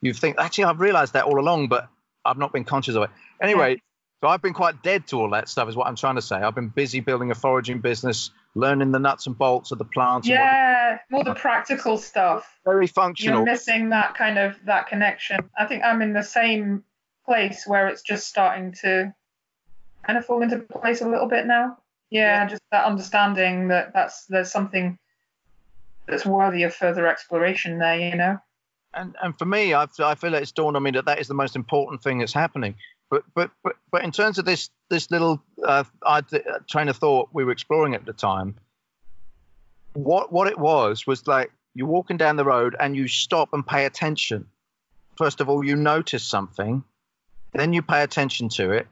you think, actually, I've realized that all along, but I've not been conscious of it. Anyway, yeah. so I've been quite dead to all that stuff is what I'm trying to say. I've been busy building a foraging business, learning the nuts and bolts of the plants. Yeah, more the practical stuff. Very functional. You're missing that kind of that connection. I think I'm in the same place where it's just starting to kind of fall into place a little bit now. Yeah, yeah. Just that understanding that that's there's something that's worthy of further exploration there, you know. And and for me, I I feel like it's dawned on me that that is the most important thing that's happening. But but but, but in terms of this this little uh, train of thought we were exploring at the time, what what it was was like you're walking down the road and you stop and pay attention. First of all, you notice something, then you pay attention to it,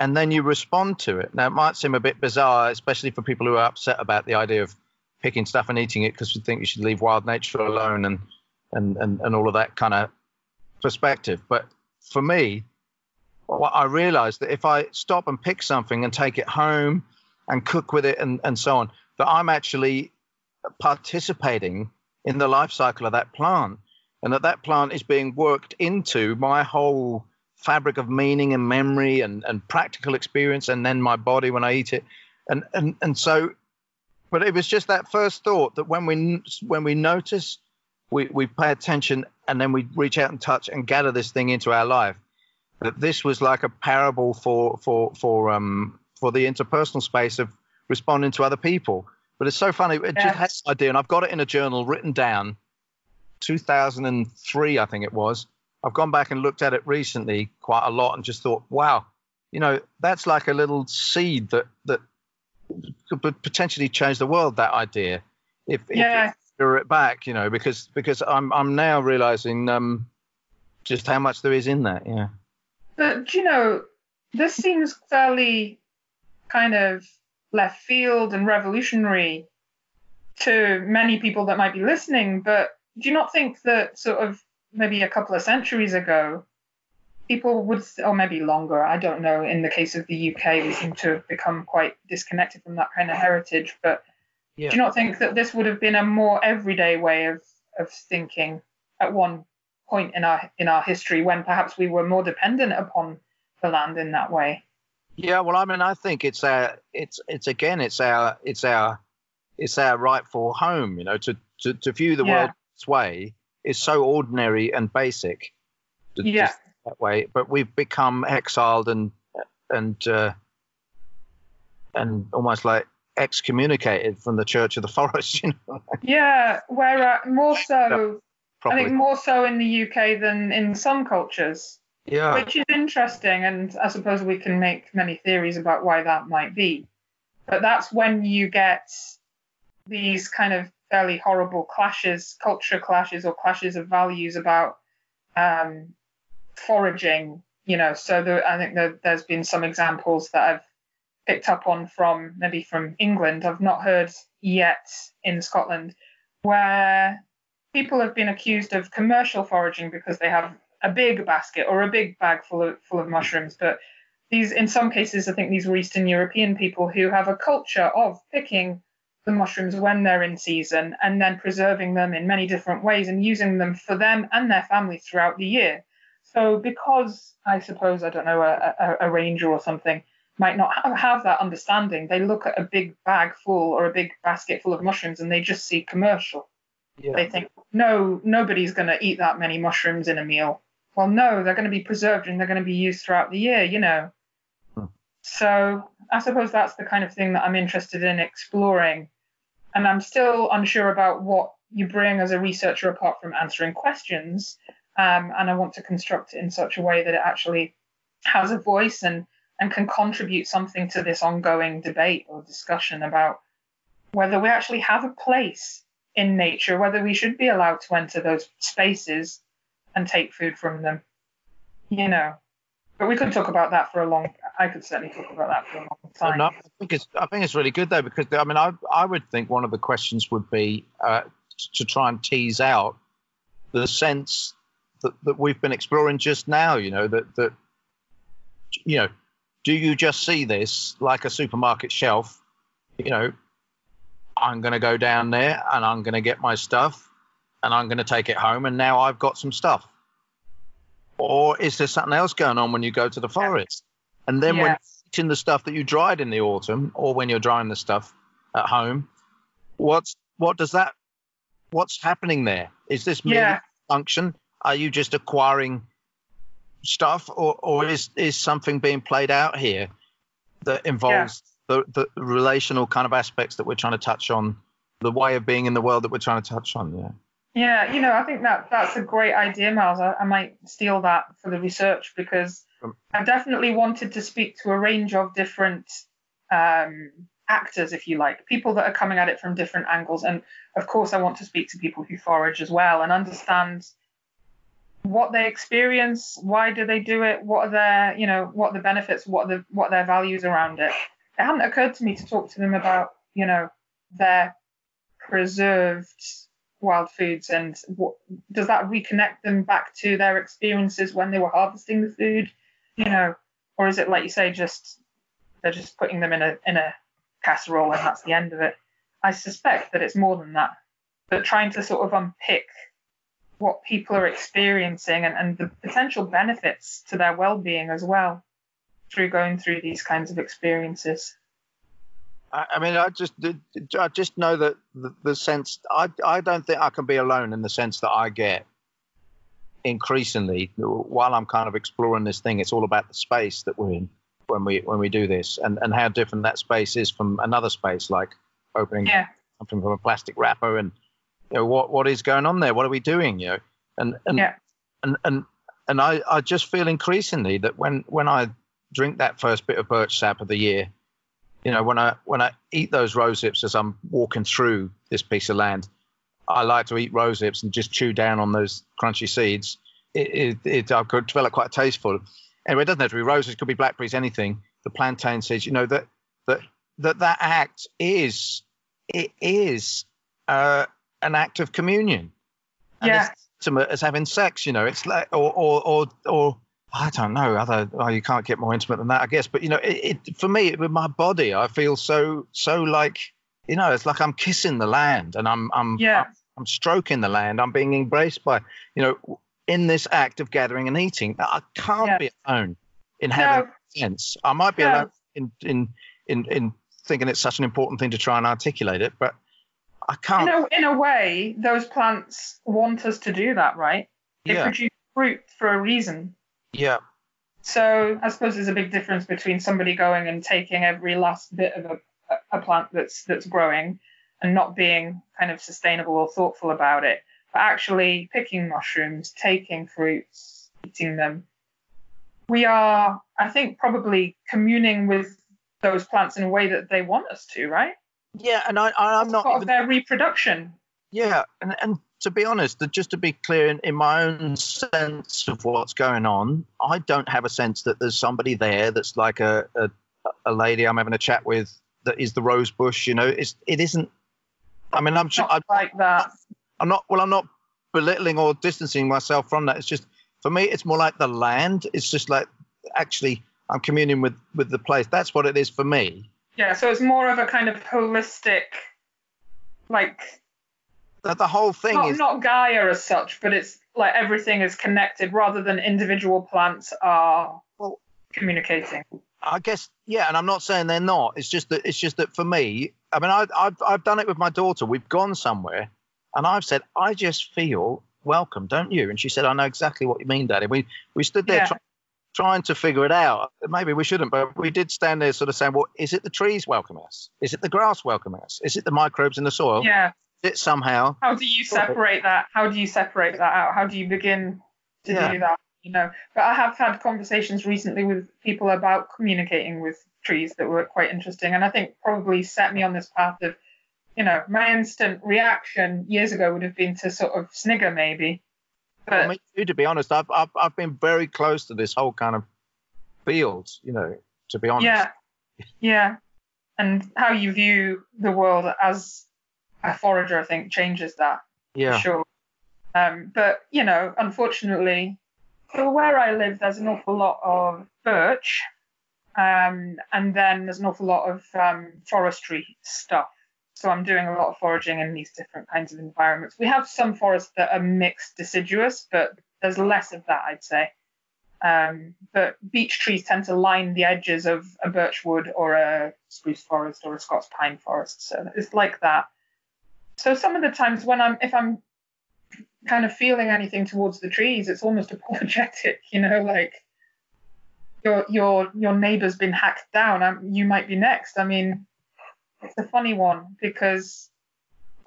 and then you respond to it. Now, it might seem a bit bizarre, especially for people who are upset about the idea of picking stuff and eating it because we think you should leave wild nature alone and and, and, and all of that kind of perspective. But for me, well, I realized that if I stop and pick something and take it home and cook with it and, and so on, that I'm actually participating in the life cycle of that plant, and that that plant is being worked into my whole fabric of meaning and memory and, and practical experience, and then my body when I eat it. And, and and so, but it was just that first thought that when we when we notice, we, we pay attention, and then we reach out and touch and gather this thing into our life. That this was like a parable for for for um for the interpersonal space of responding to other people. But it's so funny. It yeah. just had this idea, and I've got it in a journal written down, two thousand three, I think it was. I've gone back and looked at it recently quite a lot and just thought, wow, you know, that's like a little seed that that could potentially change the world, that idea, if yeah. if you mirror it back, you know, because because I'm I'm now realizing um just how much there is in that, yeah. You know. But, you know, this seems fairly kind of left field and revolutionary to many people that might be listening. But do you not think that sort of maybe a couple of centuries ago, people would, or maybe longer, I don't know, in the case of the U K, we seem to have become quite disconnected from that kind of heritage. But yeah. do you not think that this would have been a more everyday way of, of thinking at one point in our in our history, when perhaps we were more dependent upon the land in that way? Yeah, well, I mean, I think it's our it's it's again it's our it's our it's our rightful home, you know, to to, to view the yeah. world this way is so ordinary and basic to, yeah that way, but we've become exiled and and uh, and almost like excommunicated from the Church of the Forest, you know. Yeah, where uh, more so Probably. I think more so in the U K than in some cultures, yeah. which is interesting. And I suppose we can make many theories about why that might be. But that's when you get these kind of fairly horrible clashes, culture clashes or clashes of values about um, foraging. You know, so the, I think that there's been some examples that I've picked up on from maybe from England. I've not heard yet in Scotland where people have been accused of commercial foraging because they have a big basket or a big bag full of full of mushrooms. But these, in some cases, I think these were Eastern European people who have a culture of picking the mushrooms when they're in season and then preserving them in many different ways and using them for them and their families throughout the year. So because, I suppose, I don't know, a, a, a ranger or something might not have that understanding, they look at a big bag full or a big basket full of mushrooms and they just see commercial. Yeah. They think, no, nobody's going to eat that many mushrooms in a meal. Well, no, they're going to be preserved and they're going to be used throughout the year, you know. So I suppose that's the kind of thing that I'm interested in exploring. And I'm still unsure about what you bring as a researcher apart from answering questions. Um, and I want to construct it in such a way that it actually has a voice and, and can contribute something to this ongoing debate or discussion about whether we actually have a place in nature, whether we should be allowed to enter those spaces and take food from them, you know. But we could talk about that for a long. I could certainly talk about that for a long time. No, I think it's. I think it's really good though, because I mean, I I would think one of the questions would be uh, to try and tease out the sense that, that we've been exploring just now. You know that that you know, do you just see this like a supermarket shelf? You know, I'm going to go down there and I'm going to get my stuff and I'm going to take it home and now I've got some stuff. Or is there something else going on when you go to the forest? And then yeah. when eating the stuff that you dried in the autumn, or when you're drying the stuff at home, what's what does that? What's happening there? Is this yeah. function? Are you just acquiring stuff, or or is is something being played out here that involves yeah. the the relational kind of aspects that we're trying to touch on, the way of being in the world that we're trying to touch on? Yeah. Yeah, you know, I think that that's a great idea, Miles. I, I might steal that for the research, because I definitely wanted to speak to a range of different um, actors, if you like, people that are coming at it from different angles. And, of course, I want to speak to people who forage as well and understand what they experience, why do they do it, what are their, you know, what are the benefits, what are the what are their values around it. It hadn't occurred to me to talk to them about, you know, their preserved wild foods and what does that reconnect them back to their experiences when they were harvesting the food, you know, or is it, like you say, just they're just putting them in a in a casserole and that's the end of it? I suspect that it's more than that, but trying to sort of unpick what people are experiencing and, and the potential benefits to their well-being as well through going through these kinds of experiences. I mean, I just I just know that the, the sense I, I don't think I can be alone in the sense that I get increasingly while I'm kind of exploring this thing. It's all about the space that we're in when we when we do this and, and how different that space is from another space, like opening yeah. something from a plastic wrapper and, you know, what what is going on there? What are we doing? You know, and and yeah. and, and and I I just feel increasingly that when when I drink that first bit of birch sap of the year, you know, when I when I eat those rose hips as I'm walking through this piece of land, I like to eat rose hips and just chew down on those crunchy seeds. It, it, it I could develop quite tasteful. Anyway, it doesn't have to be roses; it could be blackberries, anything. The plantain seeds, you know, that that that, that act is it is uh, an act of communion. And yeah, it's intimate as having sex. You know, it's like or or or. or I don't know. Other, well, you can't get more intimate than that, I guess. But, you know, it, it for me, it, with my body, I feel so, so like, you know, it's like I'm kissing the land and I'm, I'm, yeah. I'm, I'm stroking the land. I'm being embraced by, you know, in this act of gathering and eating. I can't yeah. be alone in having no. sense. I might be no. alone in, in, in, in thinking it's such an important thing to try and articulate it, but I can't. You know, in a way, those plants want us to do that, right? They yeah. produce fruit for a reason. Yeah. So I suppose there's a big difference between somebody going and taking every last bit of a, a plant that's that's growing and not being kind of sustainable or thoughtful about it, but actually picking mushrooms, taking fruits, eating them. We are, I think, probably communing with those plants in a way that they want us to, right? Yeah, and I, I, I'm that's not part even... of their reproduction. Yeah, and and. To be honest, just to be clear, in, in my own sense of what's going on, I don't have a sense that there's somebody there that's like a, a, a lady I'm having a chat with that is the rose bush. You know, it's, it isn't. I mean, I'm not I, like that. I'm not. Well, I'm not belittling or distancing myself from that. It's just For me, it's more like the land. It's just like, actually, I'm communing with, with the place. That's what it is for me. Yeah, so it's more of a kind of holistic, like... That the whole thing not, is... Not Gaia as such, but it's like everything is connected rather than individual plants are well, communicating. I guess, yeah, and I'm not saying they're not. It's just that it's just that for me, I mean, I, I've, I've done it with my daughter. We've gone somewhere, and I've said, I just feel welcome, don't you? And she said, I know exactly what you mean, Daddy. We we stood there yeah. try, trying to figure it out. Maybe we shouldn't, but we did stand there sort of saying, well, is it the trees welcoming us? Is it the grass welcoming us? Is it the microbes in the soil? Yeah. Is it somehow? How do you separate that? How do you separate that out? How do you begin to yeah. do that? You know, but I have had conversations recently with people about communicating with trees that were quite interesting, and I think probably set me on this path of, you know, my instant reaction years ago would have been to sort of snigger maybe. But well, me too, to be honest, I've, I've I've been very close to this whole kind of field, you know, to be honest. Yeah, yeah, and how you view the world as a forager, I think, changes that. Yeah, for sure. Um, but you know, unfortunately. So where I live, there's an awful lot of birch, um, and then there's an awful lot of um, forestry stuff. So I'm doing a lot of foraging in these different kinds of environments. We have some forests that are mixed deciduous, but there's less of that, I'd say. Um, but beech trees tend to line the edges of a birch wood or a spruce forest or a Scots pine forest. So it's like that. So some of the times when I'm, if I'm kind of feeling anything towards the trees, it's almost apologetic, you know, like your your your neighbor's been hacked down, um, you might be next. I mean, it's a funny one because,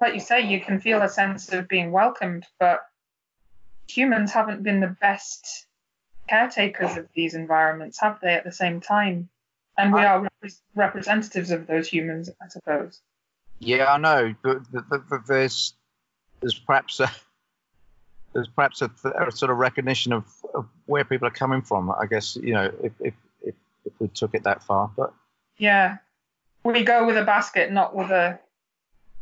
like you say, you can feel a sense of being welcomed, but humans haven't been the best caretakers of these environments, have they, at the same time? And we are rep- representatives of those humans, I suppose. Yeah, I know, but, but, but there's, there's perhaps a There's perhaps a, th- a sort of recognition of, of where people are coming from, I guess, you know, if, if, if, if we took it that far. But yeah, we go with a basket, not with a,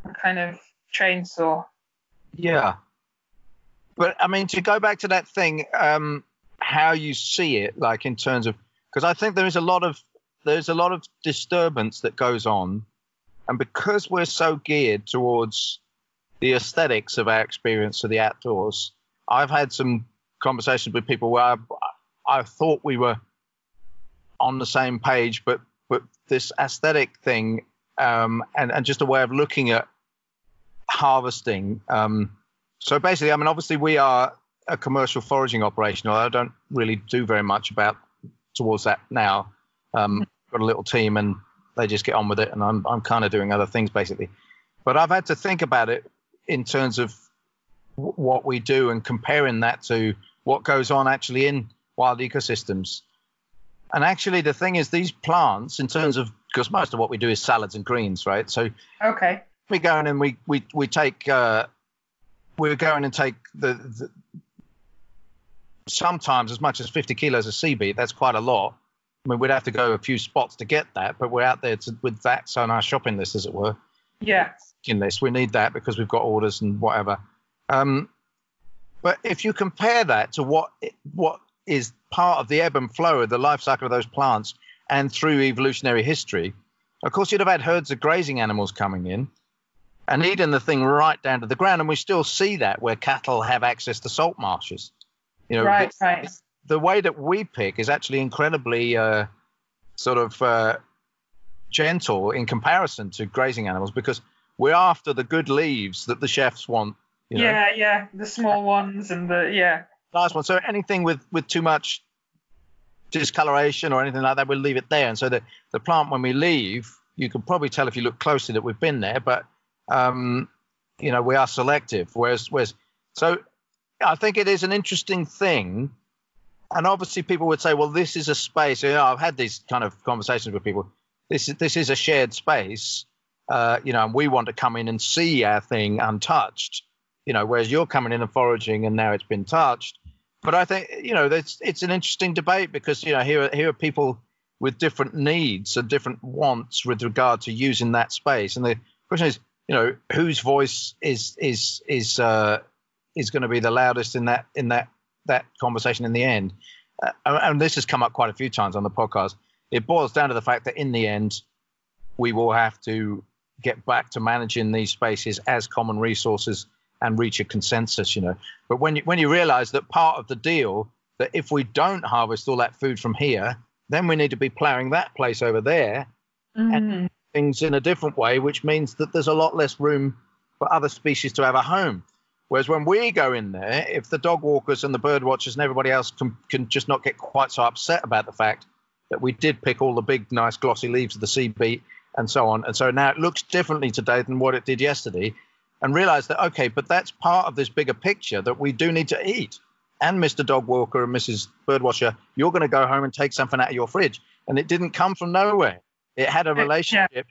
a kind of chainsaw. Yeah. But, I mean, to go back to that thing, um, how you see it, like in terms of, because I think there is a lot of, there's a lot of disturbance that goes on. And because we're so geared towards the aesthetics of our experience of the outdoors, I've had some conversations with people where I, I thought we were on the same page, but but this aesthetic thing um, and, and just a way of looking at harvesting. Um, so basically, I mean, obviously we are a commercial foraging operation. I don't really do very much about towards that now. Um, got a little team and they just get on with it, and I'm I'm kind of doing other things basically. But I've had to think about it in terms of what we do and comparing that to what goes on actually in wild ecosystems. And actually the thing is, these plants, in terms of, because most of what we do is salads and greens, right? So okay, we go in and we we we take uh we're going and take the, the sometimes as much as fifty kilos of seaweed. That's quite a lot. I mean, we'd have to go a few spots to get that, but we're out there to, with that on our shopping list, as it were. Yeah, in this we need that because we've got orders and whatever. Um, but if you compare that to what what is part of the ebb and flow of the life cycle of those plants and through evolutionary history, of course you'd have had herds of grazing animals coming in and eating the thing right down to the ground, and we still see that where cattle have access to salt marshes. You know, right, the, right. The way that we pick is actually incredibly uh, sort of. Uh, gentle in comparison to grazing animals, because we're after the good leaves that the chefs want, you know? yeah yeah the small ones and the yeah last one. So anything with with too much discoloration or anything like that, we'll leave it there. And so the the plant, when we leave, you can probably tell if you look closely that we've been there, but um you know, we are selective, whereas whereas so I think it is an interesting thing. And obviously people would say, well, this is a space, you know, I've had these kind of conversations with people. This is, this is a shared space, uh, you know, and we want to come in and see our thing untouched, you know, whereas you're coming in and foraging and now it's been touched. But I think, you know, that's, it's an interesting debate because, you know, here are, here are people with different needs and different wants with regard to using that space. And the question is, you know, whose voice is is is uh, is going to be the loudest in that in that that conversation in the end, uh, and this has come up quite a few times on the podcast, it boils down to the fact that in the end, we will have to get back to managing these spaces as common resources and reach a consensus, you know. But when you, when you realize that part of the deal, that if we don't harvest all that food from here, then we need to be ploughing that place over there mm. and things in a different way, which means that there's a lot less room for other species to have a home. Whereas when we go in there, if the dog walkers and the bird watchers and everybody else can, can just not get quite so upset about the fact that we did pick all the big, nice, glossy leaves of the sea beet and so on. And so now it looks differently today than what it did yesterday, and realize that, okay, but that's part of this bigger picture that we do need to eat. And Mister Dog Walker and Missus Birdwatcher, you're going to go home and take something out of your fridge. And it didn't come from nowhere. It had a relationship yeah.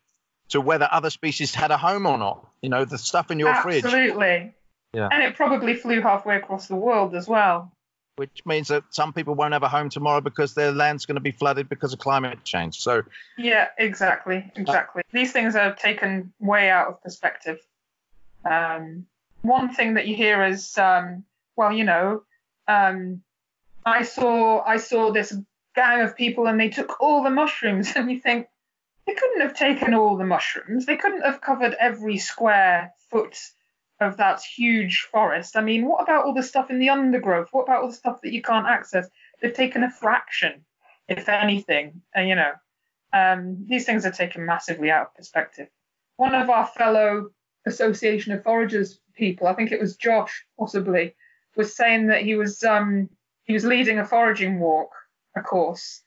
to whether other species had a home or not. You know, the stuff in your Absolutely. fridge. Absolutely. Yeah. And it probably flew halfway across the world as well. Which means that some people won't have a home tomorrow because their land's going to be flooded because of climate change. So yeah, exactly, exactly. Uh, These things are taken way out of perspective. Um, one thing that you hear is, um, well, you know, um, I saw I saw this gang of people and they took all the mushrooms, and you think they couldn't have taken all the mushrooms. They couldn't have covered every square foot of that huge forest. I mean, what about all the stuff in the undergrowth? What about all the stuff that you can't access? They've taken a fraction, if anything. And, you know, um, these things are taken massively out of perspective. One of our fellow Association of Foragers people, I think it was Josh, possibly, was saying that he was um, he was leading a foraging walk, a course,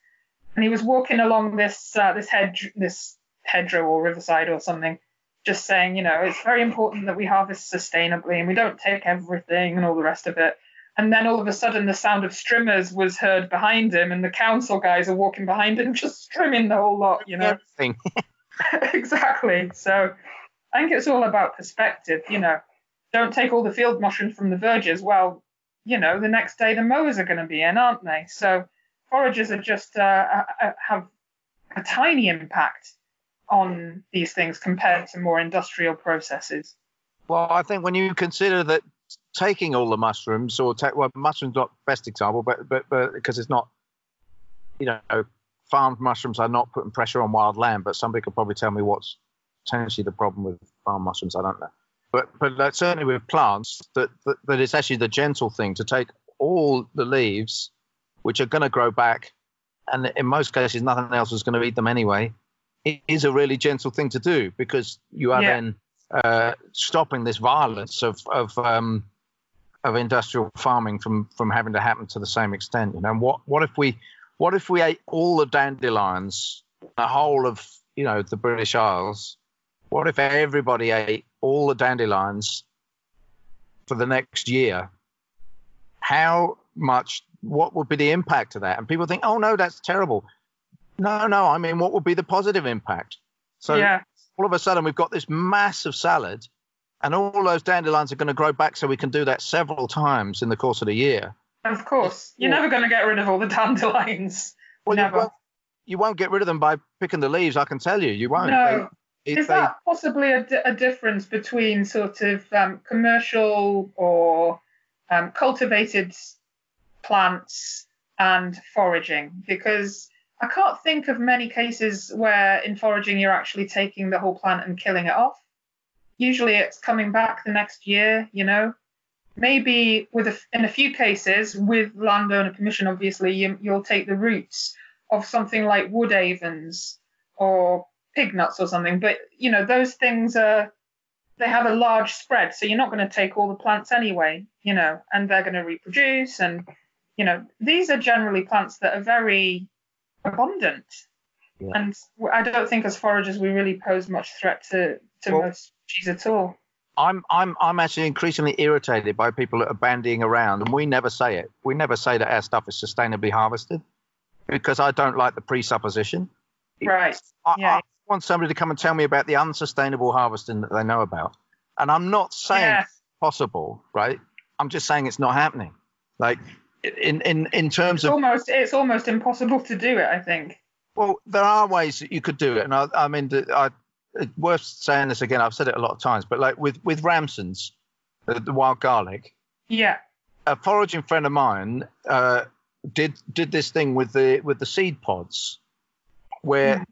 and he was walking along this uh, this hedge, this hedgerow or riverside or something, just saying, you know, it's very important that we harvest sustainably and we don't take everything and all the rest of it. And then all of a sudden the sound of strimmers was heard behind him, and the council guys are walking behind him just strimming the whole lot, you know. Exactly. So I think it's all about perspective, you know. Don't take all the field mushrooms from the verges. Well, you know, the next day the mowers are going to be in, aren't they? So foragers are just uh, have a tiny impact on these things compared to more industrial processes. Well, I think when you consider that taking all the mushrooms, or ta- well, mushrooms not the best example, but but because it's not, you know, farmed mushrooms are not putting pressure on wild land. But somebody could probably tell me what's potentially the problem with farm mushrooms. I don't know, but but certainly with plants, that that, that it's actually the gentle thing to take all the leaves, which are going to grow back, and in most cases nothing else is going to eat them anyway. It is a really gentle thing to do, because you are yeah. then uh, stopping this violence of of, um, of industrial farming from, from having to happen to the same extent. You know, and what, what if we what if we ate all the dandelions, the whole of, you know, the British Isles? What if everybody ate all the dandelions for the next year? How much? What would be the impact of that? And people think, oh no, that's terrible. No, no, I mean, what would be the positive impact? So yeah. all of a sudden we've got this massive salad, and all those dandelions are going to grow back, so we can do that several times in the course of the year. Of course. You're yeah. never going to get rid of all the dandelions. Well, never. You won't, you won't get rid of them by picking the leaves, I can tell you. You won't. No. They, Is they, that possibly a, d- a difference between sort of um, commercial or um, cultivated plants and foraging? Because I can't think of many cases where in foraging you're actually taking the whole plant and killing it off. Usually it's coming back the next year, you know. Maybe with a, in a few cases, with landowner permission, obviously, you, you'll take the roots of something like wood avens or pig nuts or something. But, you know, those things are, they have a large spread, so you're not going to take all the plants anyway, you know, and they're going to reproduce. And, you know, these are generally plants that are very abundant, yeah. and I don't think as foragers we really pose much threat to, to well, most species at all. I'm I'm I'm actually increasingly irritated by people that are bandying around, and we never say it. We never say that our stuff is sustainably harvested, because I don't like the presupposition. Right. I, yeah. I want somebody to come and tell me about the unsustainable harvesting that they know about, and I'm not saying yeah. it's possible, right? I'm just saying it's not happening. Like. In, in, in terms it's of almost it's almost impossible to do it, I think. Well, there are ways that you could do it, and I, I mean, I, it's worth saying this again. I've said it a lot of times, but like with with Ramson's, the, the wild garlic. Yeah. a foraging friend of mine uh, did did this thing with the with the seed pods, where,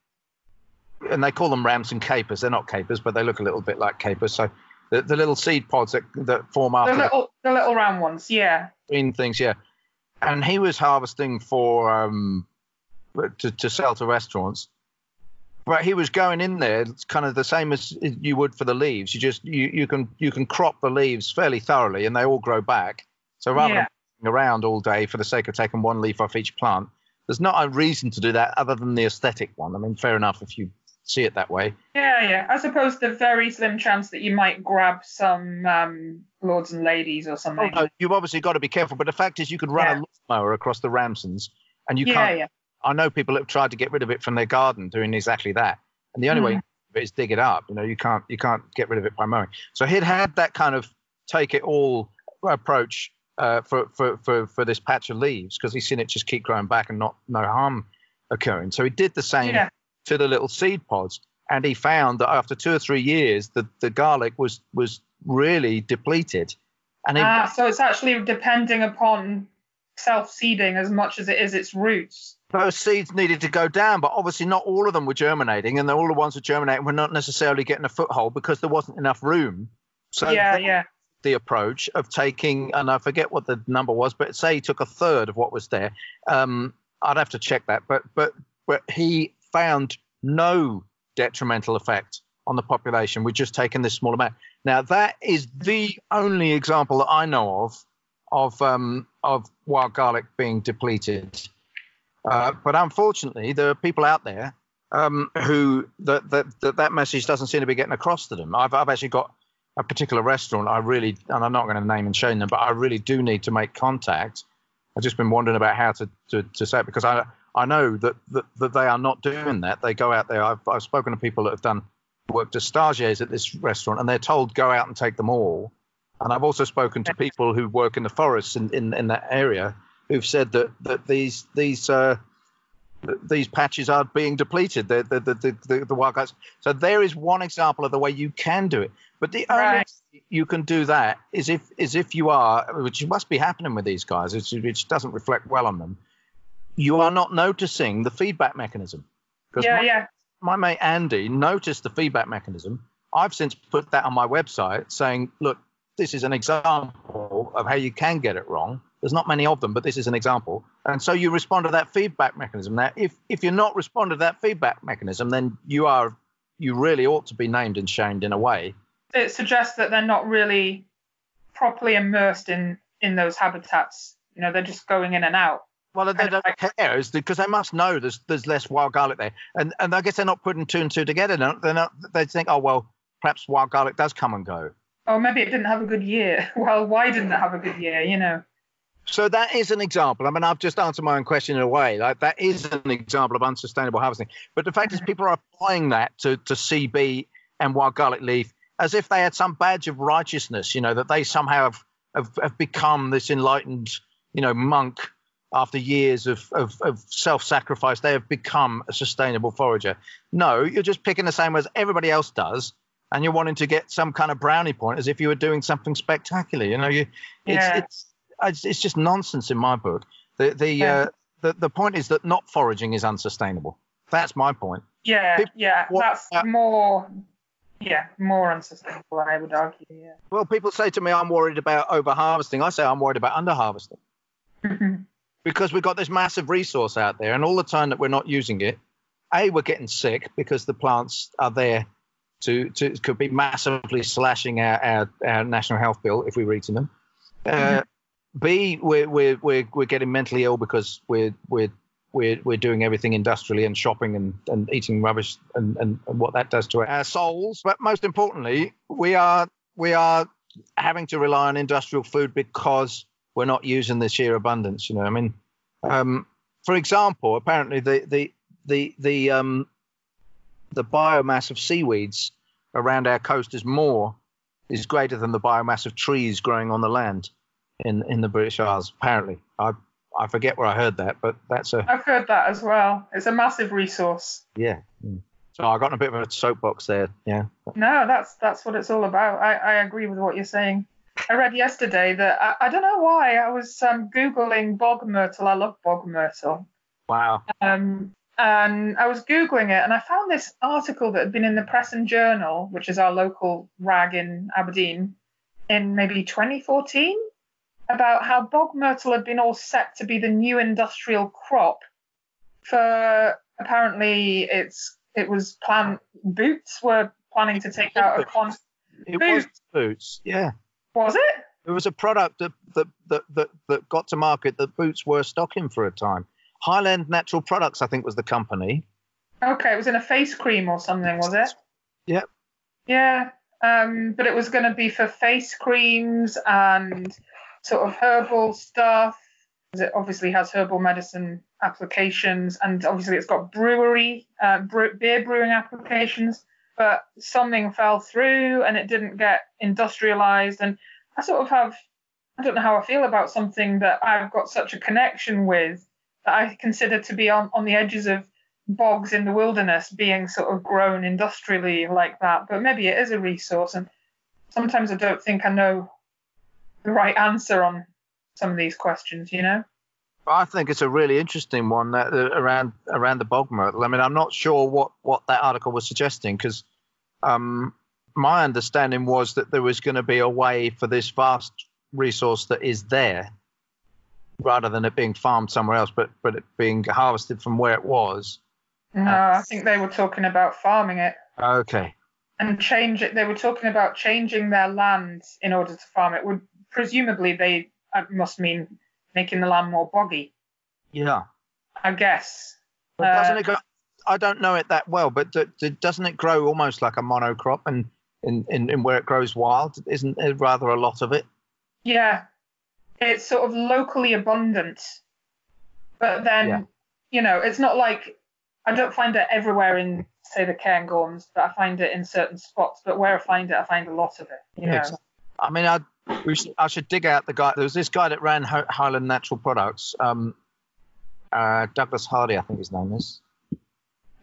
yeah. and they call them rams and capers. They're not capers, but they look a little bit like capers. So the, the little seed pods that that form after the little the little round ones, yeah, green things, yeah. And he was harvesting for um to to sell to restaurants. But he was going in there, it's kind of the same as you would for the leaves. You just you, you can you can crop the leaves fairly thoroughly, and they all grow back. So rather yeah. than around all day for the sake of taking one leaf off each plant, there's not a reason to do that other than the aesthetic one. I mean, fair enough if you see it that way. Yeah, yeah. I suppose the very slim chance that you might grab some um, lords and ladies or something. Oh, no, you've obviously got to be careful. But the fact is, you could run yeah. a lawnmower across the Ramsons, and you yeah, can't. Yeah. I know people have tried to get rid of it from their garden doing exactly that. And the only mm. way you can is dig it up. You know, you can't you can't get rid of it by mowing. So he'd had that kind of take it all approach uh, for, for, for, for this patch of leaves, because he's seen it just keep growing back and not no harm occurring. So he did the same yeah. to the little seed pods. And he found that after two or three years, the, the garlic was, was really depleted. And it, ah, so it's actually depending upon self-seeding as much as it is its roots. Those seeds needed to go down, but obviously not all of them were germinating, and all the ones that germinated were not necessarily getting a foothold because there wasn't enough room. So yeah, yeah. the approach of taking, and I forget what the number was, but say he took a third of what was there. Um, I'd have to check that, but but but he found no detrimental effect on the population with just taking this small amount. Now that is the only example that I know of of um, of wild garlic being depleted. Uh, but unfortunately, there are people out there um, who that, that that that message doesn't seem to be getting across to them. I've I've actually got a particular restaurant I really, and I'm not going to name and shame them, but I really do need to make contact. I've just been wondering about how to, to, to say it, because I I know that, that that they are not doing that. They go out there. I've I've spoken to people that have done worked as stagiaires at this restaurant, and they're told go out and take them all. And I've also spoken to people who work in the forests in, in, in that area, who've said that that these these uh, these patches are being depleted, the the the the, the wild guys. So there is one example of the way you can do it. But the only right. way you can do that is if is if you are, which must be happening with these guys, which doesn't reflect well on them, you are not noticing the feedback mechanism. Yeah, my, yeah. My mate Andy noticed the feedback mechanism. I've since put that on my website saying, look, this is an example of how you can get it wrong. There's not many of them, but this is an example. And so you respond to that feedback mechanism. Now, if, if you're not responding to that feedback mechanism, then you are you really ought to be named and shamed in a way. It suggests that they're not really properly immersed in, in those habitats. You know, they're just going in and out. Well, they don't care because they must know there's there's less wild garlic there. And and I guess they're not putting two and two together. They're not, they think, oh, well, perhaps wild garlic does come and go. Oh, maybe it didn't have a good year. Well, why didn't it have a good year, you know? So that is an example. I mean, I've just answered my own question in a way. Like, that is an example of unsustainable harvesting. But the fact is, people are applying that to, to C B and wild garlic leaf as if they had some badge of righteousness, you know, that they somehow have, have, have become this enlightened, you know, monk after years of, of, of self-sacrifice. They have become a sustainable forager. No, you're just picking the same as everybody else does. And you're wanting to get some kind of brownie point as if you were doing something spectacular. You know, you, yeah. it's, it's, it's just nonsense in my book. The the, yeah. uh, the the point is that not foraging is unsustainable. That's my point. Yeah, people, yeah, that's uh, more, yeah, more unsustainable, I would argue, yeah. Well, people say to me, I'm worried about over-harvesting. I say I'm worried about under-harvesting because we've got this massive resource out there, and all the time that we're not using it, A, we're getting sick because the plants are there to, to could be massively slashing our, our, our national health bill if we were eating them. Mm-hmm. Uh, B, we're we're we're we're getting mentally ill because we're we're we're we're doing everything industrially and shopping and, and eating rubbish and, and, and what that does to our souls. But most importantly, we are we are having to rely on industrial food because we're not using the sheer abundance. You know, I mean, um, for example, apparently the the the the um, the biomass of seaweeds around our coast is more is greater than the biomass of trees growing on the land. In, in the British Isles, apparently. I I forget where I heard that, but that's a... I've heard that as well. It's a massive resource. Yeah. So I got in a bit of a soapbox there, yeah. No, that's that's what it's all about. I, I agree with what you're saying. I read yesterday that I, I don't know why I was um, Googling bog myrtle. I love bog myrtle. Wow. Um, and I was Googling it and I found this article that had been in the Press and Journal, which is our local rag in Aberdeen, in maybe twenty fourteen, about how bog myrtle had been all set to be the new industrial crop for apparently it's it was planned. Boots were planning to take out a quantity. It Boots. was Boots, yeah. Was it? It was a product that that, that that that got to market that Boots were stocking for a time. Highland Natural Products, I think, was the company. Okay, it was in a face cream or something, was it? Yep. Yeah, um, but it was going to be for face creams and sort of herbal stuff. It obviously has herbal medicine applications, and obviously it's got brewery, uh, brew, beer brewing applications. But something fell through and it didn't get industrialized. And I sort of have, I don't know how I feel about something that I've got such a connection with that I consider to be on, on the edges of bogs in the wilderness being sort of grown industrially like that. But maybe it is a resource. And sometimes I don't think I know the right answer on some of these questions, you know? I think it's a really interesting one that, uh, around around the bog myrtle. I mean, I'm not sure what, what that article was suggesting because um, my understanding was that there was going to be a way for this vast resource that is there rather than it being farmed somewhere else, but, but it being harvested from where it was. No, uh, I think they were talking about farming it. Okay. And change it. They were talking about changing their land in order to farm it. Would presumably they uh, must mean making the land more boggy. Yeah. I guess. But doesn't uh, it go, I don't know it that well, but d- d- doesn't it grow almost like a monocrop and in, in, in where it grows wild? Isn't there rather a lot of it? Yeah. It's sort of locally abundant. But then, yeah. you know, it's not like, I don't find it everywhere in, say, the Cairngorms, but I find it in certain spots. But where I find it, I find a lot of it. You know? Exactly. I mean, I... We should, I should dig out the guy. There was this guy that ran Highland Natural Products, um, uh, Douglas Hardy, I think his name is.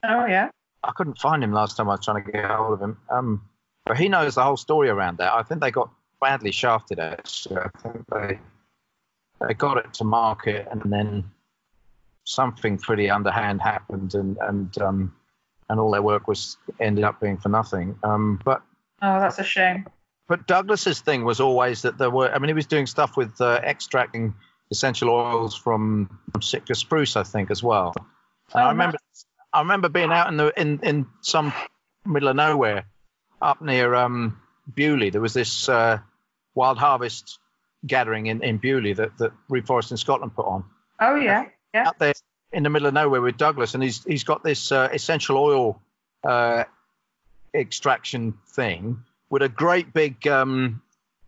Oh, yeah. I couldn't find him last time I was trying to get hold of him. Um, but he knows the whole story around that. I think they got badly shafted, actually. I think they, they got it to market and then something pretty underhand happened and, and, um, and all their work was ended up being for nothing. Um, but Oh, that's a shame. But Douglas's thing was always that there were, I mean, he was doing stuff with uh, extracting essential oils from, from Sitka spruce, I think, as well. And I remember, I remember being out in the in, in some middle of nowhere, up near um, Bewley. There was this uh, wild harvest gathering in, in Bewley that, that Reforest in Scotland put on. Oh yeah, yeah. Out there in the middle of nowhere with Douglas, and he's he's got this uh, essential oil uh, extraction thing. With a great big um,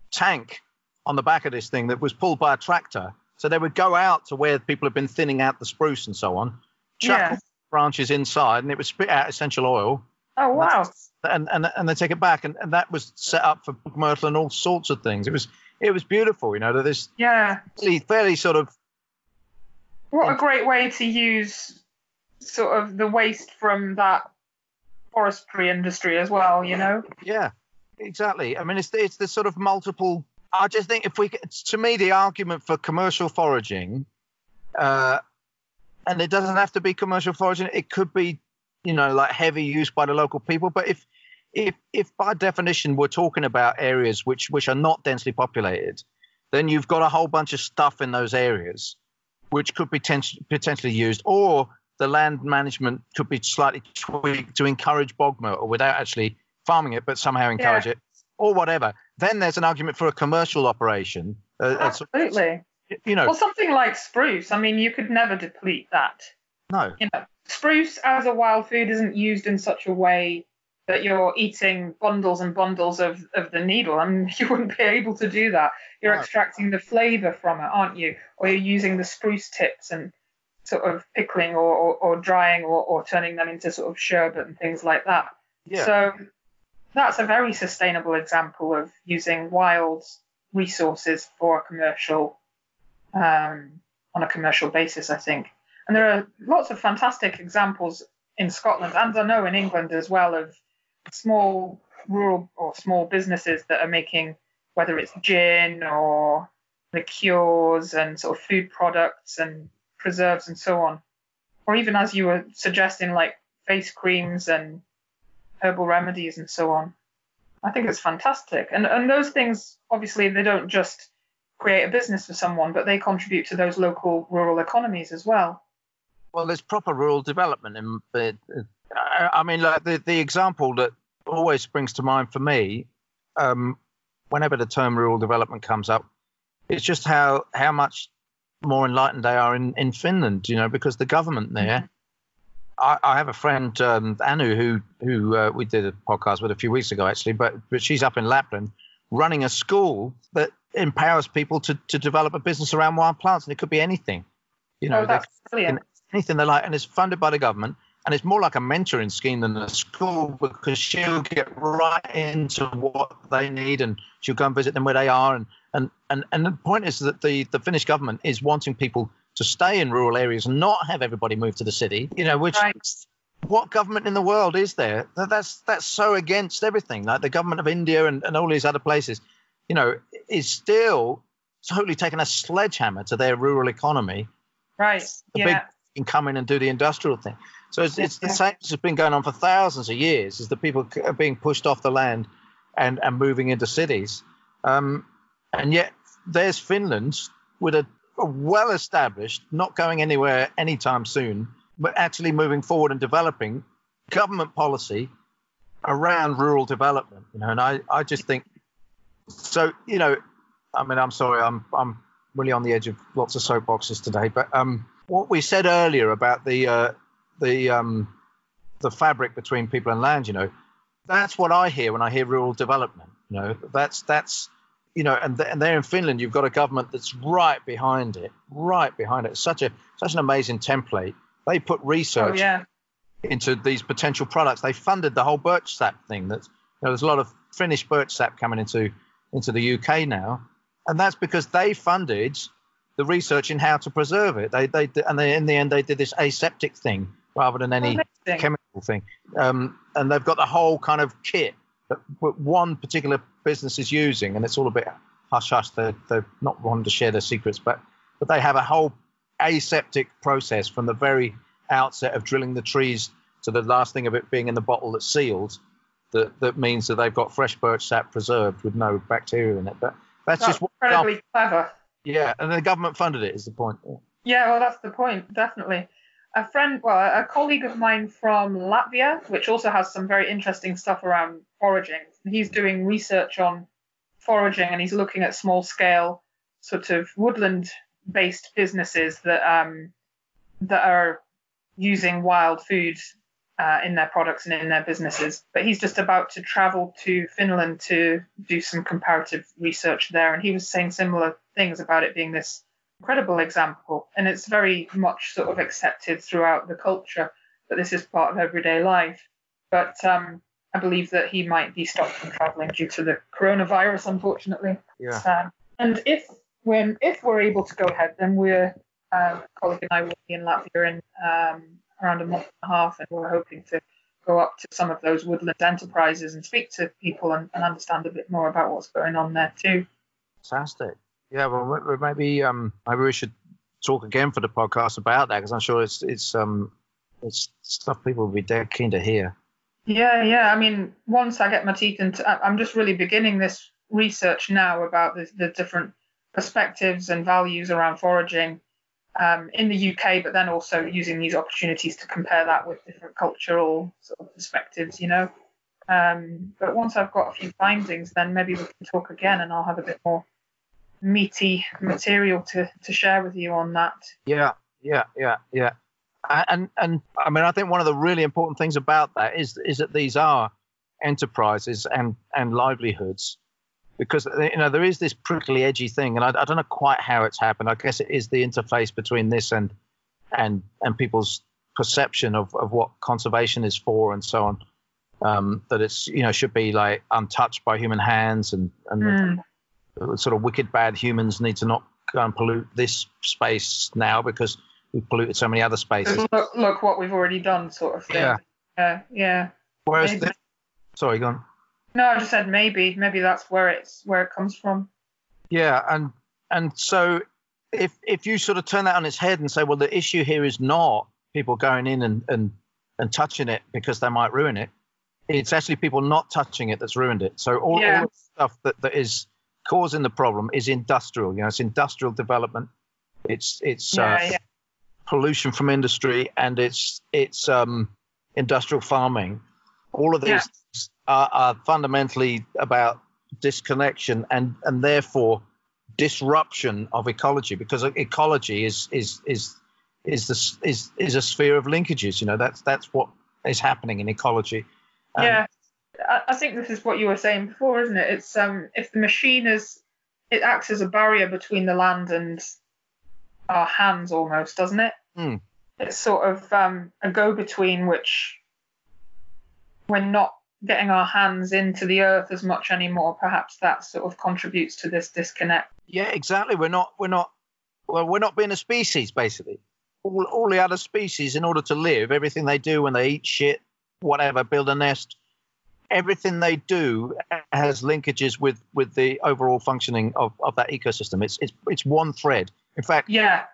tank on the back of this thing that was pulled by a tractor. So they would go out to where people had been thinning out the spruce and so on, chuck yeah. branches inside, and it would spit out essential oil. Oh, wow. And and, and they take it back. And, and that was set up for myrtle and all sorts of things. It was it was beautiful, you know, this yeah. fairly, fairly sort of... What a great way to use sort of the waste from that forestry industry as well, you know? Yeah. Exactly. I mean, it's the, it's the sort of multiple. I just think if we, to me, the argument for commercial foraging, uh, and it doesn't have to be commercial foraging. It could be, you know, like heavy use by the local people. But if, if, if by definition we're talking about areas which which are not densely populated, then you've got a whole bunch of stuff in those areas, which could be ten- potentially used, or the land management could be slightly tweaked to encourage bog myrtle without actually farming it, but somehow encourage yeah. it, or whatever. Then there's an argument for a commercial operation. Uh, Absolutely. You know, well, something like spruce. I mean, you could never deplete that. No. You know, spruce as a wild food isn't used in such a way that you're eating bundles and bundles of, of the needle. I mean, you wouldn't be able to do that. You're no. extracting the flavour from it, aren't you? Or you're using the spruce tips and sort of pickling or, or, or drying or, or turning them into sort of sherbet and things like that. Yeah. So. That's a very sustainable example of using wild resources for a commercial, um, on a commercial basis, I think. And there are lots of fantastic examples in Scotland and I know in England as well of small rural or small businesses that are making whether it's gin or liqueurs and sort of food products and preserves and so on. Or even as you were suggesting, like face creams and herbal remedies and so on. I think it's fantastic. And and those things, obviously, they don't just create a business for someone, but they contribute to those local rural economies as well. Well, there's proper rural development. In, uh, I mean, like the, the example that always springs to mind for me, um, whenever the term rural development comes up, it's just how, how much more enlightened they are in, in Finland, you know, because the government there, I, I have a friend, um, Anu, who, who uh, we did a podcast with a few weeks ago, actually, but, but she's up in Lapland running a school that empowers people to, to develop a business around wild plants, and it could be anything, you know, oh, that's brilliant. Anything they like, and it's funded by the government, and it's more like a mentoring scheme than a school, because she'll get right into what they need, and she'll go and visit them where they are, and and and, and the point is that the, the Finnish government is wanting people to stay in rural areas and not have everybody move to the city, you know, which right. What government in the world is there that's that's so against everything? Like the government of India and, and all these other places, you know, is still totally taking a sledgehammer to their rural economy. Right. The yeah. Big, can come in and do the industrial thing. So it's, it's the same that's been going on for thousands of years, is that people are being pushed off the land and, and moving into cities. Um, and yet there's Finland with a, a well-established, not going anywhere anytime soon, but actually moving forward and developing government policy around rural development. You know, and I, I just think, so, you know, I mean, I'm sorry, I'm, I'm really on the edge of lots of soapboxes today, but um, what we said earlier about the uh, the um, the fabric between people and land, you know, that's what I hear when I hear rural development. You know, that's that's you know, and th- and there in Finland, you've got a government that's right behind it, right behind it. Such a such an amazing template. They put research oh, yeah. into these potential products. They funded the whole birch sap thing. That's you know, there's a lot of Finnish birch sap coming into into the U K now, and that's because they funded the research in how to preserve it. They, they, and they, in the end, they did this aseptic thing rather than any Amazing. chemical thing. Um, and they've got the whole kind of kit that one particular business is using, and it's all a bit hush hush. They're, they're not wanting to share their secrets, but but they have a whole aseptic process from the very outset of drilling the trees to the last thing of it being in the bottle that's sealed. That that means that they've got fresh birch sap preserved with no bacteria in it. But that's, that's just incredibly clever. Yeah, and the government funded it is the point. Yeah. yeah, well, that's the point, definitely. A friend, well, a colleague of mine from Latvia, which also has some very interesting stuff around foraging, he's doing research on foraging, and he's looking at small-scale sort of woodland-based businesses that um, that are using wild food uh, in their products and in their businesses. But he's just about to travel to Finland to do some comparative research there, and he was saying similar things about it being this incredible example, and it's very much sort of accepted throughout the culture that this is part of everyday life. But um, I believe that he might be stopped from traveling due to the coronavirus, unfortunately. Yeah. Um, and if when if we're able to go ahead, then we're uh, colleague and I will be in Latvia in um, around a month and a half, and we're hoping to go up to some of those woodland enterprises and speak to people and, and understand a bit more about what's going on there too. Fantastic. Yeah, well, maybe um, maybe we should talk again for the podcast about that, because I'm sure it's it's um it's stuff people will be dead keen to hear. Yeah, yeah. I mean, once I get my teeth into, I'm just really beginning this research now about the, the different perspectives and values around foraging um, in the U K, but then also using these opportunities to compare that with different cultural sort of perspectives, you know. Um, but once I've got a few findings, then maybe we can talk again, and I'll have a bit more meaty material to to share with you on that. Yeah, yeah, yeah, yeah. And and I mean, I think one of the really important things about that is is that these are enterprises and and livelihoods, because you know there is this prickly edgy thing, and I, I don't know quite how it's happened. I guess it is the interface between this and and and people's perception of of what conservation is for and so on. Um, that it's you know should be like untouched by human hands and and. Mm. Sort of wicked bad humans need to not go and pollute this space now because we've polluted so many other spaces. Look, look what we've already done, sort of thing. Yeah, uh, yeah. Whereas, this, sorry, go on. No, I just said maybe. Maybe that's where it's where it comes from. Yeah, and and so if if you sort of turn that on its head and say, well, the issue here is not people going in and and, and touching it because they might ruin it. It's actually people not touching it that's ruined it. So all, yeah. all the stuff that, that is causing the problem is industrial. You know, it's industrial development. It's it's yeah, uh, yeah. pollution from industry, and it's it's um, industrial farming. All of these yeah. things are, are fundamentally about disconnection and, and therefore disruption of ecology, because ecology is is is is the, is is a sphere of linkages. You know, that's that's what is happening in ecology. Um, yeah, I think this is what you were saying before, isn't it? It's um, if the machine is, it acts as a barrier between the land and our hands, almost, doesn't it? Mm. It's sort of um, a go-between, which we're not getting our hands into the earth as much anymore. Perhaps that sort of contributes to this disconnect. Yeah, exactly. We're not, we're not, well, we're not being a species, basically. All, all the other species, in order to live, everything they do when they eat shit, whatever, build a nest, everything they do has linkages with, with the overall functioning of, of that ecosystem. It's it's it's one thread. In fact, yeah,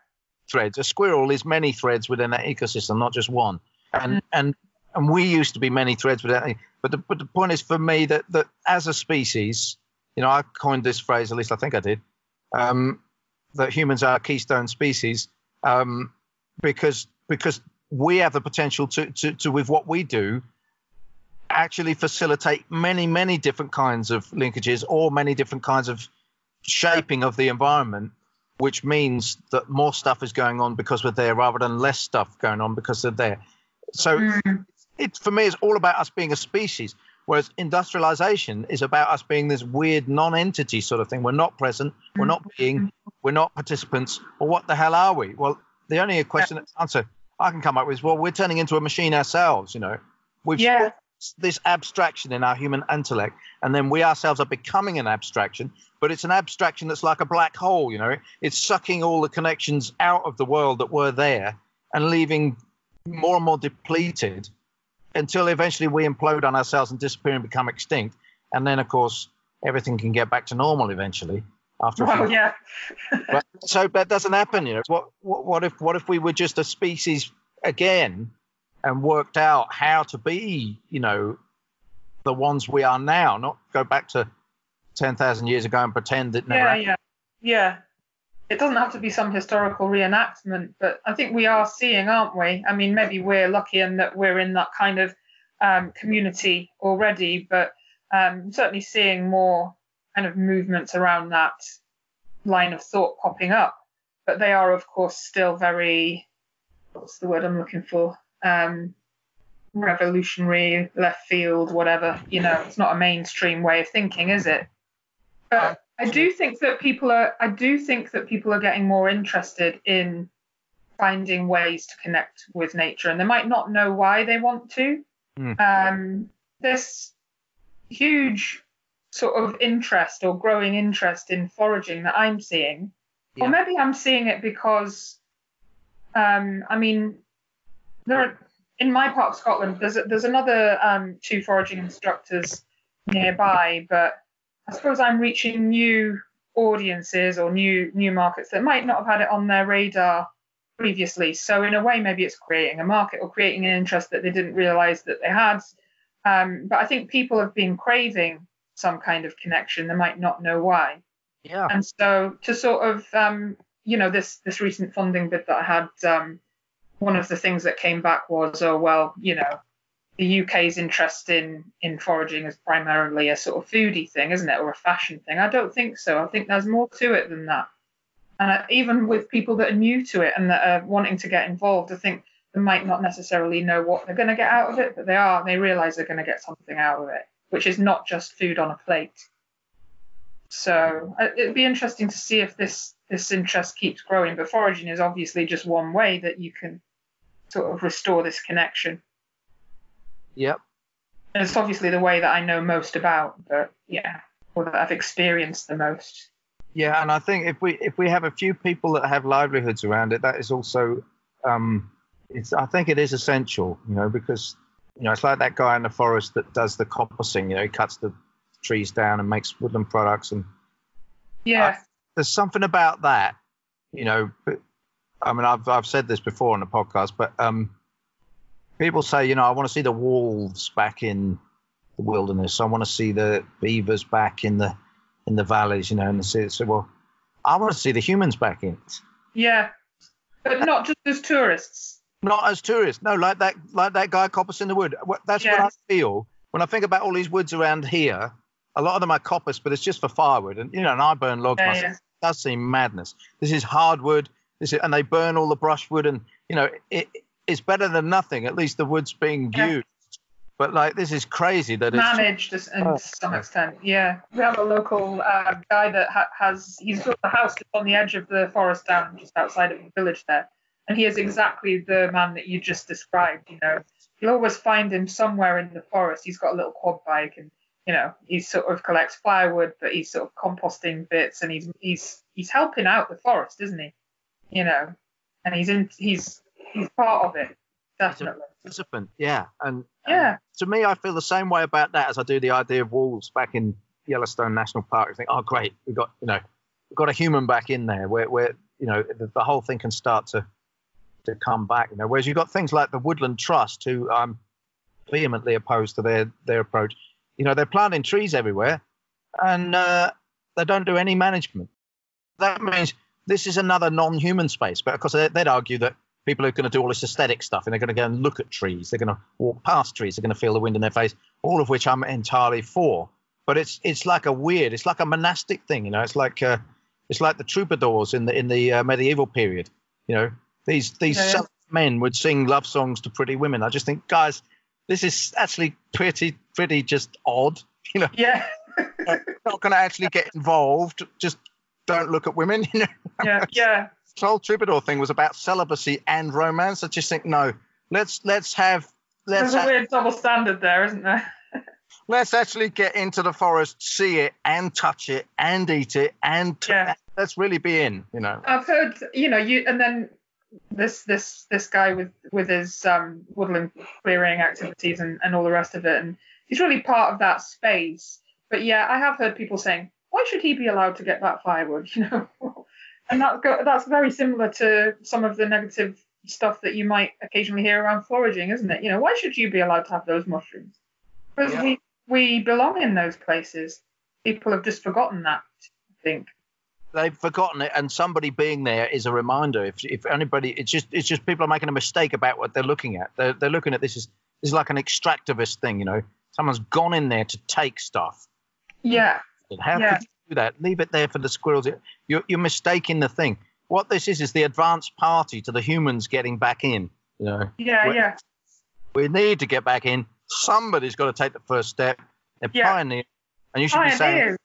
threads. A squirrel is many threads within that ecosystem, not just one. And mm. and and we used to be many threads without. But the but the point is, for me, that that as a species, you know, I coined this phrase, at least I think I did, um, that humans are a keystone species, um, because because. we have the potential to, to, to, with what we do, actually facilitate many, many different kinds of linkages or many different kinds of shaping of the environment, which means that more stuff is going on because we're there rather than less stuff going on because they're there. So mm. it, for me, it's all about us being a species, whereas industrialization is about us being this weird non-entity sort of thing. We're not present, mm. we're not being, we're not participants. Well, what the hell are we? Well, the only question that's answered I can come up with, well, we're turning into a machine ourselves, you know. We've yeah. this abstraction in our human intellect, and then we ourselves are becoming an abstraction, but it's an abstraction that's like a black hole, you know. It's sucking all the connections out of the world that were there and leaving more and more depleted until eventually we implode on ourselves and disappear and become extinct. And then, of course, everything can get back to normal eventually. After well, yeah. but, so that doesn't happen, you know. What, what what if what if we were just a species again and worked out how to be, you know, the ones we are now, not go back to ten thousand years ago and pretend it never yeah, happened. Yeah, yeah. It doesn't have to be some historical reenactment, but I think we are seeing, aren't we? I mean, maybe we're lucky in that we're in that kind of um, community already, but um, certainly seeing more kind of movements around that line of thought popping up, but they are, of course, still very, what's the word I'm looking for, um, revolutionary, left field, whatever, you know, it's not a mainstream way of thinking, is it? But I do think that people are, I do think that people are getting more interested in finding ways to connect with nature, and they might not know why they want to. Mm. Um, this huge sort of interest or growing interest in foraging that I'm seeing, yeah. or maybe I'm seeing it because um I mean there are, in my part of Scotland there's a, there's another um two foraging instructors nearby, but I suppose I'm reaching new audiences or new new markets that might not have had it on their radar previously. So in a way maybe it's creating a market or creating an interest that they didn't realize that they had, um but I think people have been craving some kind of connection. They might not know why. Yeah. And so to sort of, um, you know, this this recent funding bid that I had, um, one of the things that came back was, oh, well, you know, the U K's interest in, in foraging is primarily a sort of foodie thing, isn't it? Or a fashion thing. I don't think so. I think there's more to it than that. And I, even with people that are new to it and that are wanting to get involved, I think they might not necessarily know what they're going to get out of it, but they are. They realize they're going to get something out of it, which is not just food on a plate. So it'd be interesting to see if this, this interest keeps growing. But foraging is obviously just one way that you can sort of restore this connection. Yep. And it's obviously the way that I know most about, but yeah, or that I've experienced the most. Yeah, and I think if we if we have a few people that have livelihoods around it, that is also, um, it's I think it is essential, you know, because, you know, it's like that guy in the forest that does the coppicing, you know, he cuts the trees down and makes woodland products. And yeah, I, there's something about that, you know. But, I mean, I've I've said this before on the podcast, but um, people say, you know, I want to see the wolves back in the wilderness. I want to see the beavers back in the in the valleys, you know. And say, so, well, I want to see the humans back in it. Yeah, but not just as tourists. Not as tourists. No, like that, like that guy Coppice in the Wood. That's yes. what I feel when I think about all these woods around here. A lot of them are coppice, but it's just for firewood. And, you know, and I burn logs yeah, myself. Yeah. It does seem madness. This is hardwood. This is, and they burn all the brushwood. And, you know, it, it's better than nothing. At least the wood's being yeah. used. But, like, this is crazy that managed it's... managed to some extent, yeah. We have a local uh, guy that ha- has... He's built a house on the edge of the forest down just outside of the village there. And he is exactly the man that you just described, you know. You'll always find him somewhere in the forest. He's got a little quad bike and, you know, he sort of collects firewood, but he's sort of composting bits, and he's he's he's helping out the forest, isn't he? You know, and he's in he's he's part of it, definitely. He's a participant, yeah, and yeah. And to me, I feel the same way about that as I do the idea of wolves back in Yellowstone National Park. I think, oh great, we got you know, we got a human back in there, where where you know the, the whole thing can start to to come back. You know, whereas you've got things like the Woodland Trust, who I'm vehemently opposed to their their approach. You know, they're planting trees everywhere and uh, they don't do any management. That means this is another non-human space. But, of course, they'd argue that people are going to do all this aesthetic stuff and they're going to go and look at trees. They're going to walk past trees. They're going to feel the wind in their face, all of which I'm entirely for. But it's it's like a weird, it's like a monastic thing, you know. It's like uh, it's like the troubadours in the in the uh, medieval period, you know. These, these yeah. men would sing love songs to pretty women. I just think, guys, this is actually pretty, pretty just odd, you know. Yeah. Like, not going to actually get involved. Just don't look at women, you know. Yeah, yeah. This whole troubadour thing was about celibacy and romance. I just think, no, let's let's have. Let's There's a have, weird double standard there, isn't there? Let's actually get into the forest, see it, and touch it, and eat it, and t- yeah. let's really be in, you know. I've heard, you know, you and then. This this this guy with with his um, woodland clearing activities and, and all the rest of it, and he's really part of that space. But yeah, I have heard people saying, why should he be allowed to get that firewood? You know, and that go, that's very similar to some of the negative stuff that you might occasionally hear around foraging, isn't it? You know, why should you be allowed to have those mushrooms? Because yeah. we we belong in those places. People have just forgotten that, I think. They've forgotten it, and somebody being there is a reminder. If if anybody, it's just it's just people are making a mistake about what they're looking at. They're they're looking at this is this is like an extractivist thing, you know. Someone's gone in there to take stuff. Yeah. How yeah. could you do that? Leave it there for the squirrels. You're you're mistaking the thing. What this is is the advance party to the humans getting back in. You know. Yeah, We're, yeah. We need to get back in. Somebody's got to take the first step. They're yeah. pioneers, and you should pioneers. be saying.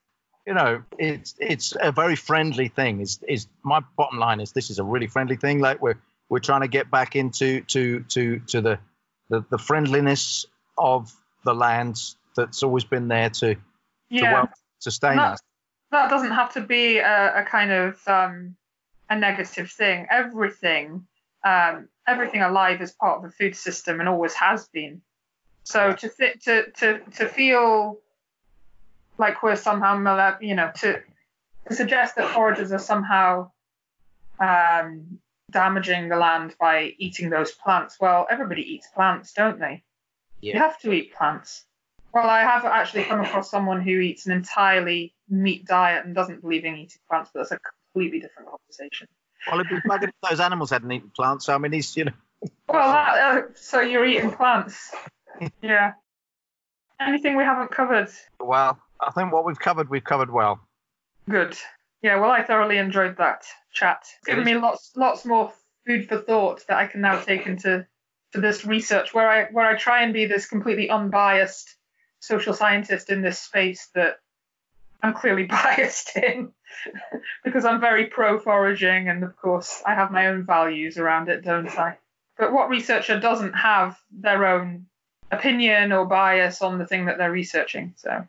You know, it's it's a very friendly thing. Is is my bottom line is this is a really friendly thing. Like we're we're trying to get back into to to to the the, the friendliness of the land that's always been there to yeah. to well sustain that, us. That doesn't have to be a, a kind of um, a negative thing. Everything um, everything alive is part of the food system and always has been. So to th- to to to feel. Like we're somehow, you know, to, to suggest that foragers are somehow um, damaging the land by eating those plants. Well, everybody eats plants, don't they? Yeah. You have to eat plants. Well, I have actually come across someone who eats an entirely meat diet and doesn't believe in eating plants, but that's a completely different conversation. Well, it'd be bugger if those animals hadn't eaten plants. So, I mean, he's, you know. Well, that, uh, so you're eating plants. Yeah. Anything we haven't covered? Well. I think what we've covered, we've covered well. Good. Yeah, well, I thoroughly enjoyed that chat. It's given me lots lots more food for thought that I can now take into to this research where I where I try and be this completely unbiased social scientist in this space that I'm clearly biased in because I'm very pro-foraging and, of course, I have my own values around it, don't I? But what researcher doesn't have their own opinion or bias on the thing that they're researching, so...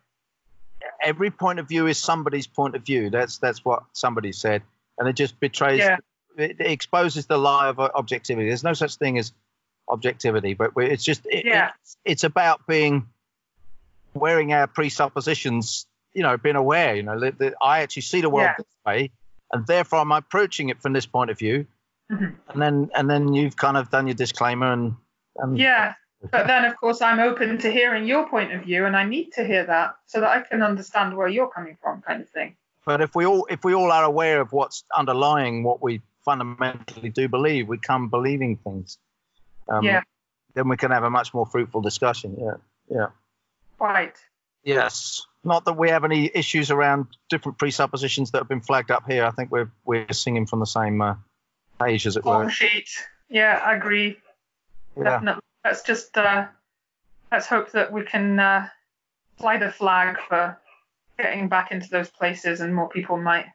Every point of view is somebody's point of view. That's that's what somebody said, and it just betrays, yeah. it, it exposes the lie of objectivity. There's no such thing as objectivity, but it's just it, yeah. it, it's about being wearing our presuppositions, you know, being aware, you know, that, that I actually see the world yeah. this way, and therefore I'm approaching it from this point of view. Mm-hmm. And then and then you've kind of done your disclaimer and, and yeah. But then, of course, I'm open to hearing your point of view, and I need to hear that so that I can understand where you're coming from, kind of thing. But if we all if we all are aware of what's underlying what we fundamentally do believe, we come believing things. Um, yeah. Then we can have a much more fruitful discussion. Yeah. Yeah. Right. Yes. Not that we have any issues around different presuppositions that have been flagged up here. I think we're we're singing from the same uh, page, as it were. Sheet. Yeah, I agree. Yeah. Definitely. Let's just uh, let's hope that we can uh, fly the flag for getting back into those places, and more people might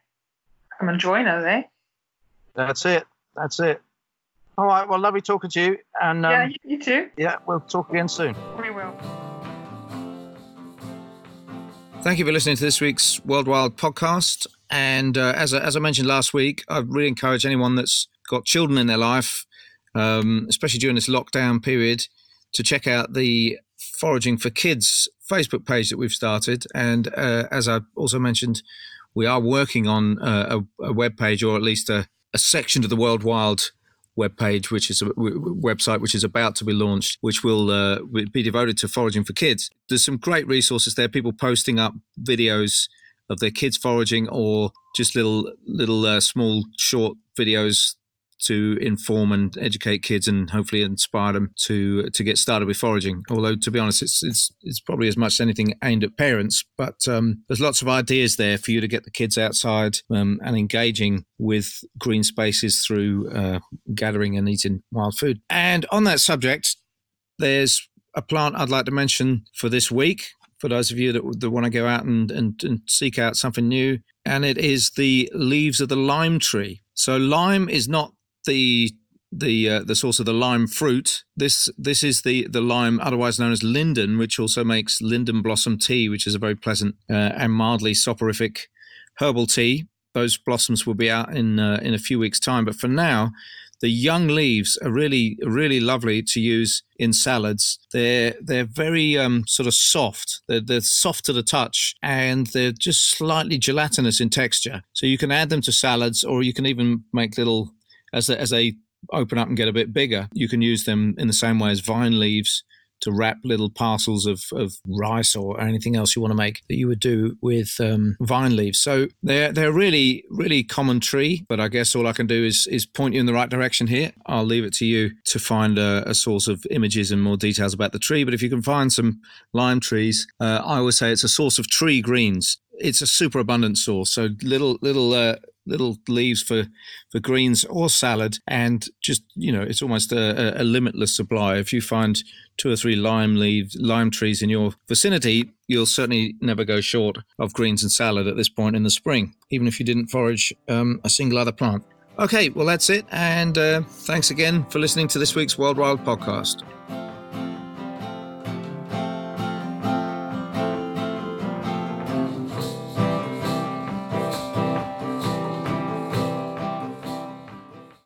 come and join us, eh? That's it. That's it. All right. Well, lovely talking to you. And um, yeah, you too. Yeah, we'll talk again soon. We will. Thank you for listening to this week's World Wild podcast. And uh, as I, as I mentioned last week, I really encourage anyone that's got children in their life, Um, especially during this lockdown period, to check out the Foraging for Kids Facebook page that we've started. And uh, as I also mentioned, we are working on uh, a, a web page, or at least a, a section of the World Wild web page, which is a w- website which is about to be launched, which will uh, be devoted to foraging for kids. There's some great resources there, people posting up videos of their kids foraging, or just little, little uh, small short videos to inform and educate kids, and hopefully inspire them to to get started with foraging. Although, to be honest, it's it's it's probably as much as anything aimed at parents. But um, there's lots of ideas there for you to get the kids outside um, and engaging with green spaces through uh, gathering and eating wild food. And on that subject, there's a plant I'd like to mention for this week, for those of you that, that want to go out and, and, and seek out something new. And it is the leaves of the lime tree. So lime is not the the uh, the source of the lime fruit. This this is the the lime, otherwise known as linden, which also makes linden blossom tea, which is a very pleasant uh, and mildly soporific herbal tea. Those blossoms will be out in uh, in a few weeks' time, but for now, the young leaves are really really lovely to use in salads. They're they're very um, sort of soft. They're, they're soft to the touch, and they're just slightly gelatinous in texture. So you can add them to salads, or you can even make little. As they, as they open up and get a bit bigger, you can use them in the same way as vine leaves to wrap little parcels of, of rice or anything else you want to make that you would do with um, vine leaves. So they're they're really, really common tree, but I guess all I can do is, is point you in the right direction here. I'll leave it to you to find a, a source of images and more details about the tree, but if you can find some lime trees, uh, I always say it's a source of tree greens. It's a super abundant source, so little, little... Uh, little leaves for, for greens or salad, and just, you know, it's almost a, a limitless supply. If you find two or three lime leaves, lime trees in your vicinity, you'll certainly never go short of greens and salad at this point in the spring, even if you didn't forage um, a single other plant. Okay, well, that's it, and uh, thanks again for listening to this week's World Wild podcast.